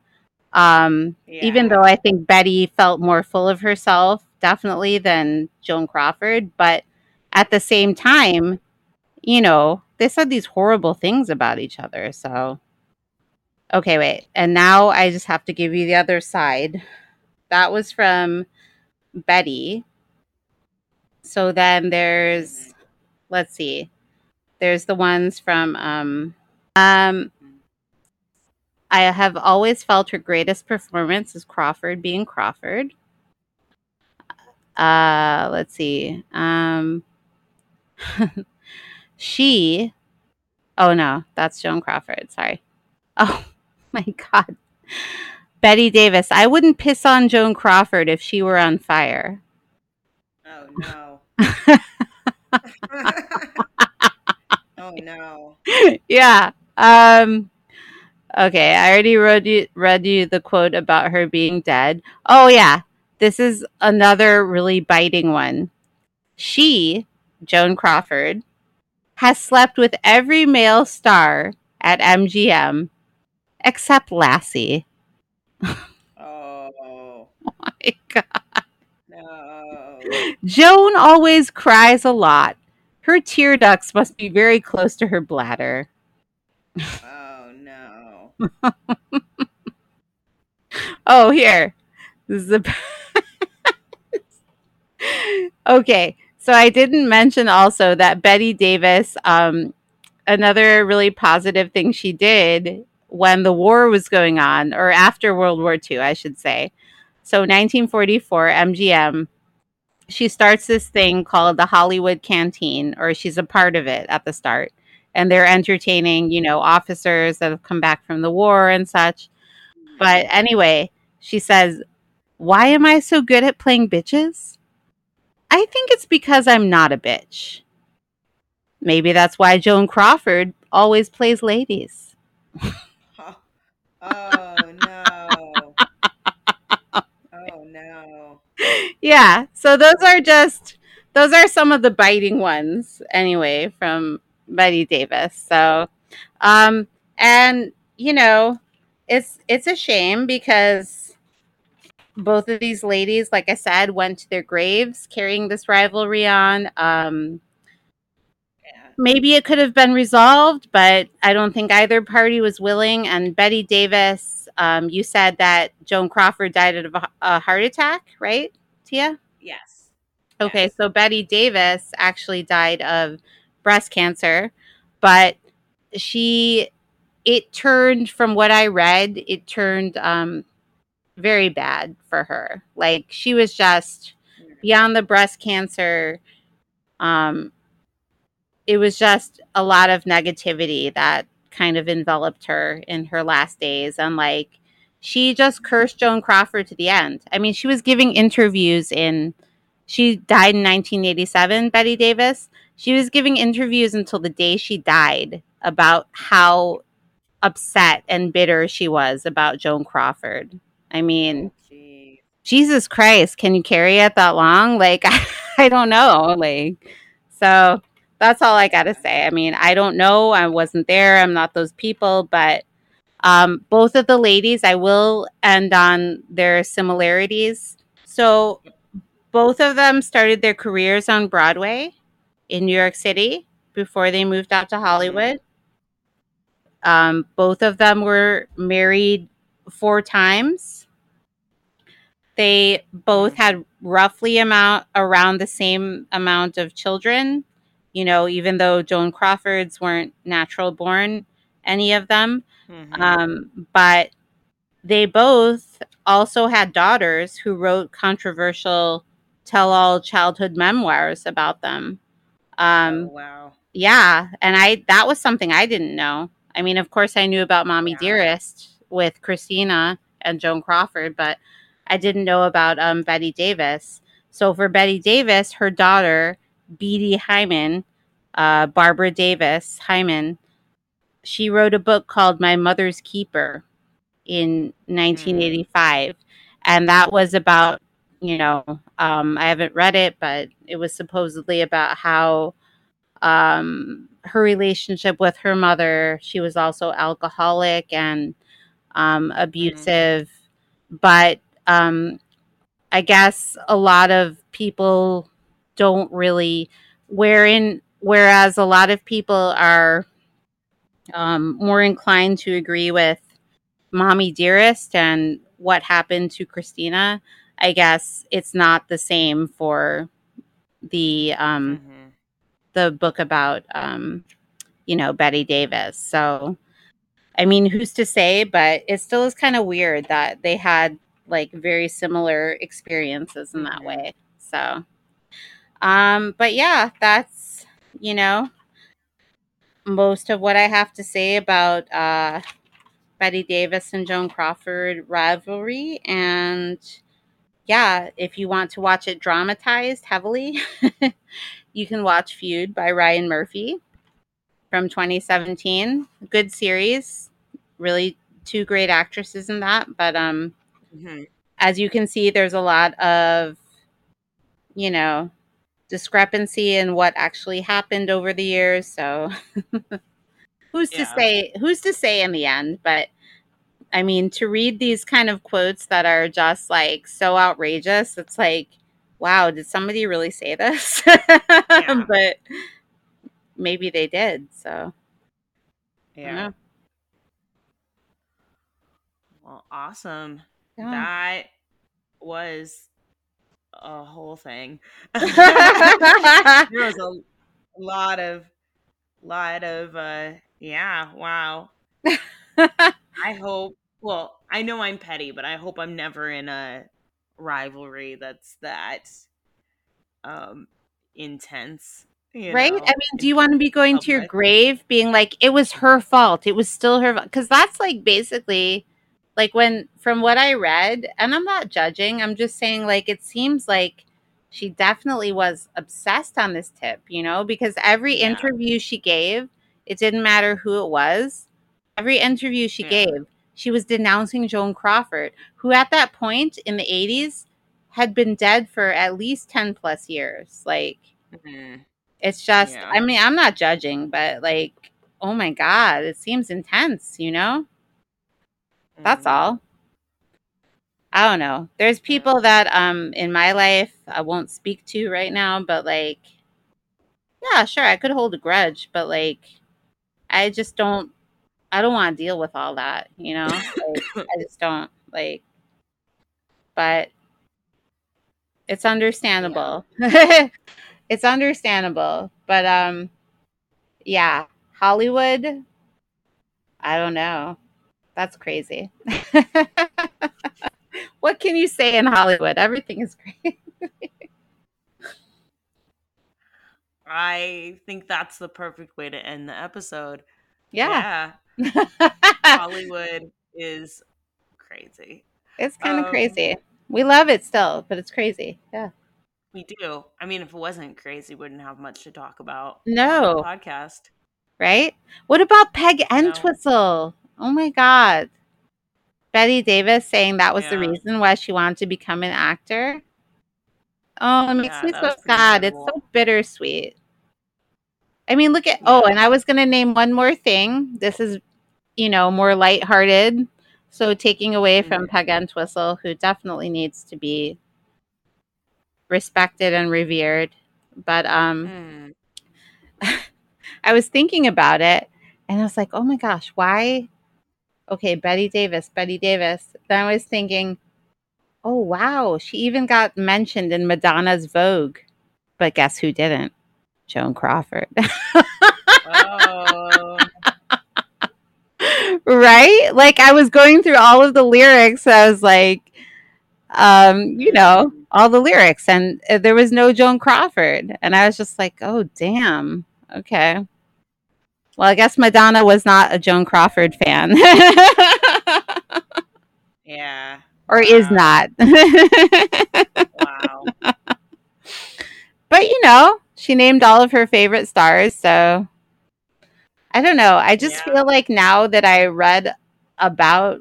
Even though I think Bette felt more full of herself, definitely, than Joan Crawford. But at the same time, you know, they said these horrible things about each other. So, okay, wait. And now I just have to give you the other side. That was from Bette. So then there's... Let's see. There's the ones from, "I have always felt her greatest performance is Crawford being Crawford." Let's see. She, oh no, that's Joan Crawford. Sorry. Oh my God. Bette Davis, "I wouldn't piss on Joan Crawford if she were on fire." Oh no. Oh no. Yeah. Okay, I already read you the quote about her being dead. Oh yeah, this is another really biting one. "She, Joan Crawford, has slept with every male star at MGM except Lassie." Oh my God. No. "Joan always cries a lot. Her tear ducts must be very close to her bladder." Oh, no. Oh, here. This is the... Okay, so I didn't mention also that Bette Davis, another really positive thing she did when the war was going on, or after World War II, I should say. So 1944, MGM... she starts this thing called the Hollywood Canteen, or she's a part of it at the start. And they're entertaining, you know, officers that have come back from the war and such. But anyway, she says, "Why am I so good at playing bitches? I think it's because I'm not a bitch. Maybe that's why Joan Crawford always plays ladies." Oh, no. Oh, no. Yeah, so those are just those are some of the biting ones anyway from Bette Davis. So, and you know, it's a shame because both of these ladies, like I said, went to their graves carrying this rivalry on. Maybe it could have been resolved, but I don't think either party was willing. And Bette Davis, you said that Joan Crawford died of a heart attack, right, Tia? Yes. Okay, yes. So Bette Davis actually died of breast cancer, but it turned, from what I read, it turned very bad for her. Like, she was just beyond the breast cancer. It was just a lot of negativity that kind of enveloped her in her last days. And like, she just cursed Joan Crawford to the end. I mean, she was giving interviews she died in 1987, Bette Davis. She was giving interviews until the day she died about how upset and bitter she was about Joan Crawford. I mean, Jesus Christ, can you carry it that long? Like, I don't know. Like, so that's all I got to say. I mean, I don't know. I wasn't there. I'm not those people. But both of the ladies, I will end on their similarities. So both of them started their careers on Broadway in New York City before they moved out to Hollywood. Both of them were married 4 times. They both had roughly around the same amount of children. You know, even though Joan Crawford's weren't natural born, any of them. Mm-hmm. But they both also had daughters who wrote controversial tell-all childhood memoirs about them. Oh, wow. Yeah. And that was something I didn't know. I mean, of course, I knew about Mommie Dearest with Christina and Joan Crawford, but I didn't know about Bette Davis. So for Bette Davis, her daughter B.D. Hyman, Barbara Davis Hyman, she wrote a book called My Mother's Keeper in 1985. And that was about, you know, I haven't read it, but it was supposedly about how her relationship with her mother, she was also alcoholic and abusive. But I guess a lot of people don't really, whereas a lot of people are more inclined to agree with Mommie Dearest and what happened to Christina, I guess it's not the same for the book about, you know, Bette Davis. So, I mean, who's to say, but it still is kind of weird that they had like very similar experiences in that way. So, but yeah, that's, you know, most of what I have to say about Bette Davis and Joan Crawford rivalry. And yeah, if you want to watch it dramatized heavily, you can watch Feud by Ryan Murphy from 2017. Good series. Really 2 great actresses in that. But as you can see, there's a lot of, you know, discrepancy in what actually happened over the years. So who's to say in the end, but I mean, to read these kind of quotes that are just like so outrageous, it's like, wow, did somebody really say this? Yeah. But maybe they did. So yeah. I don't know. Well, awesome. Yeah. That was a whole thing. There was a lot of yeah, wow. I hope, well, I know I'm petty, but I hope I'm never in a rivalry that's that intense, you right know, I mean, do you want to be going to your grave being like, it was her fault, it was still her, because that's like basically like when, from what I read, and I'm not judging, I'm just saying, like, it seems like she definitely was obsessed on this tip, you know, because every interview she gave, it didn't matter who it was. Every interview she gave, she was denouncing Joan Crawford, who at that point in the 80s had been dead for at least 10 plus years. Like, mm-hmm. It's just, yeah. I mean, I'm not judging, but like, oh my God, it seems intense, you know? Mm-hmm. That's all. I don't know. There's people that in my life I won't speak to right now, but like, yeah, sure, I could hold a grudge, but like, I just don't, I don't want to deal with all that, you know? Like, I just don't, like, but it's understandable. Yeah. It's understandable, but yeah, Hollywood, I don't know. That's crazy. What can you say in Hollywood? Everything is great. I think that's the perfect way to end the episode. Yeah. Hollywood is crazy. It's kind of crazy. We love it still, but it's crazy. Yeah. We do. I mean, if it wasn't crazy, we wouldn't have much to talk about. No. On the podcast. Right? What about Peg Entwistle? Oh, my God. Bette Davis saying that was the reason why she wanted to become an actor. Oh, it makes me so sad. Incredible. It's so bittersweet. I mean, look at... Oh, and I was going to name one more thing. This is, you know, more lighthearted. So taking away from Peg Entwistle, who definitely needs to be respected and revered. But I was thinking about it, and I was like, oh, my gosh, why... Okay, Bette Davis. Then I was thinking, oh, wow, she even got mentioned in Madonna's Vogue. But guess who didn't? Joan Crawford. Oh. Right? Like, I was going through all of the lyrics. I was like, you know, all the lyrics. And there was no Joan Crawford. And I was just like, oh, damn. Okay. Well, I guess Madonna was not a Joan Crawford fan. Yeah. Or is not. Wow. But, you know, she named all of her favorite stars. So I don't know. I just feel like now that I read about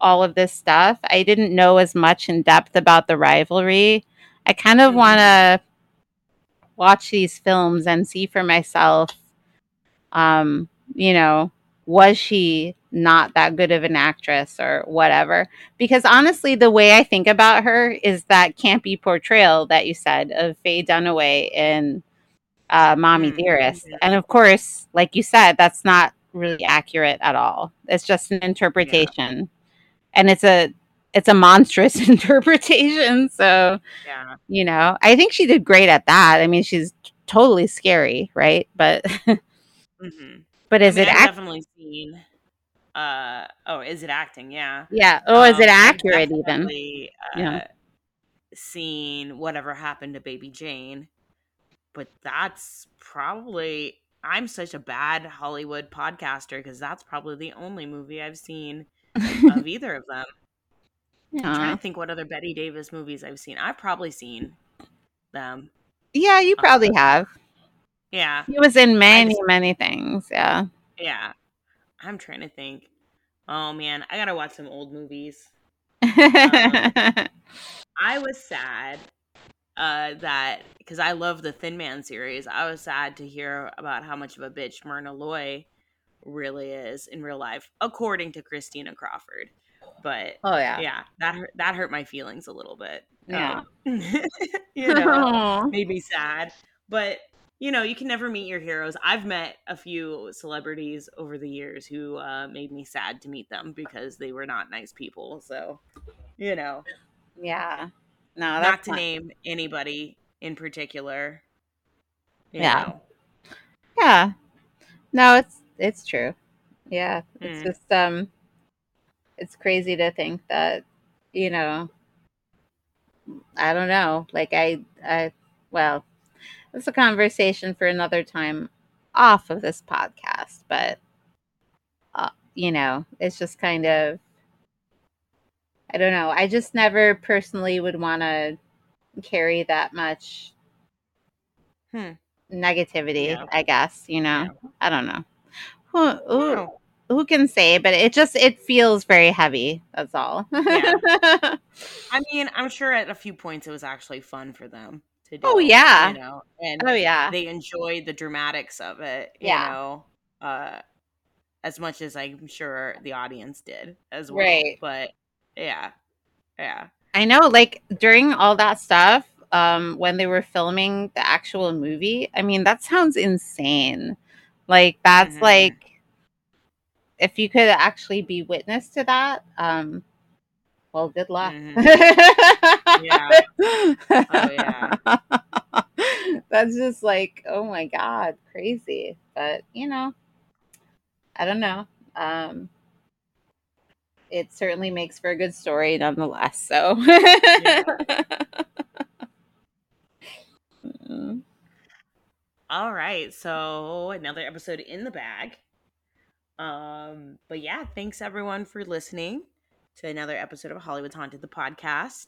all of this stuff, I didn't know as much in depth about the rivalry. I kind of want to watch these films and see for myself. You know, was she not that good of an actress or whatever? Because honestly, the way I think about her is that campy portrayal that you said of Faye Dunaway in Mommie Dearest. And of course, like you said, that's not really accurate at all. It's just an interpretation. Yeah. And it's a monstrous interpretation. So, you know, I think she did great at that. I mean, she's totally scary, right? But... Mm-hmm. But is it definitely seen? Is it acting? Yeah. Yeah. Oh, is it accurate even? Seen Whatever Happened to Baby Jane, but that's probably I'm such a bad Hollywood podcaster because that's probably the only movie I've seen of either of them. Yeah. I'm trying to think what other Bette Davis movies I've seen. I've probably seen them. Yeah, you probably have. Yeah. He was in many things. Yeah. Yeah. I'm trying to think. Oh, man. I got to watch some old movies. I was sad that, because I love the Thin Man series, I was sad to hear about how much of a bitch Myrna Loy really is in real life, according to Christina Crawford. But, that hurt my feelings a little bit. Yeah. You know, made me sad. But... You know, you can never meet your heroes. I've met a few celebrities over the years who made me sad to meet them because they were not nice people. So, you know. Yeah. No, that's not to name anybody in particular. You know. Yeah. No, it's true. Yeah. It's just, it's crazy to think that, you know, I don't know. Like, well... It's a conversation for another time off of this podcast, but, you know, it's just kind of, I don't know. I just never personally would want to carry that much negativity, I guess, you know, I don't know. Ooh, who can say? But it feels very heavy. That's all. Yeah. I mean, I'm sure at a few points it was actually fun for them to do. Oh yeah, you know, and they enjoyed the dramatics of it. You know, as much as I'm sure the audience did as well. Right. But yeah. I know, like during all that stuff, when they were filming the actual movie, I mean, that sounds insane. Like that's like, if you could actually be witness to that, well, good luck. Mm-hmm. Yeah. Oh yeah. That's just like, oh my God, crazy. But you know, I don't know. It certainly makes for a good story nonetheless. So. Yeah. All right, so another episode in the bag. But yeah, thanks everyone for listening to another episode of Hollywood's Haunted, the podcast.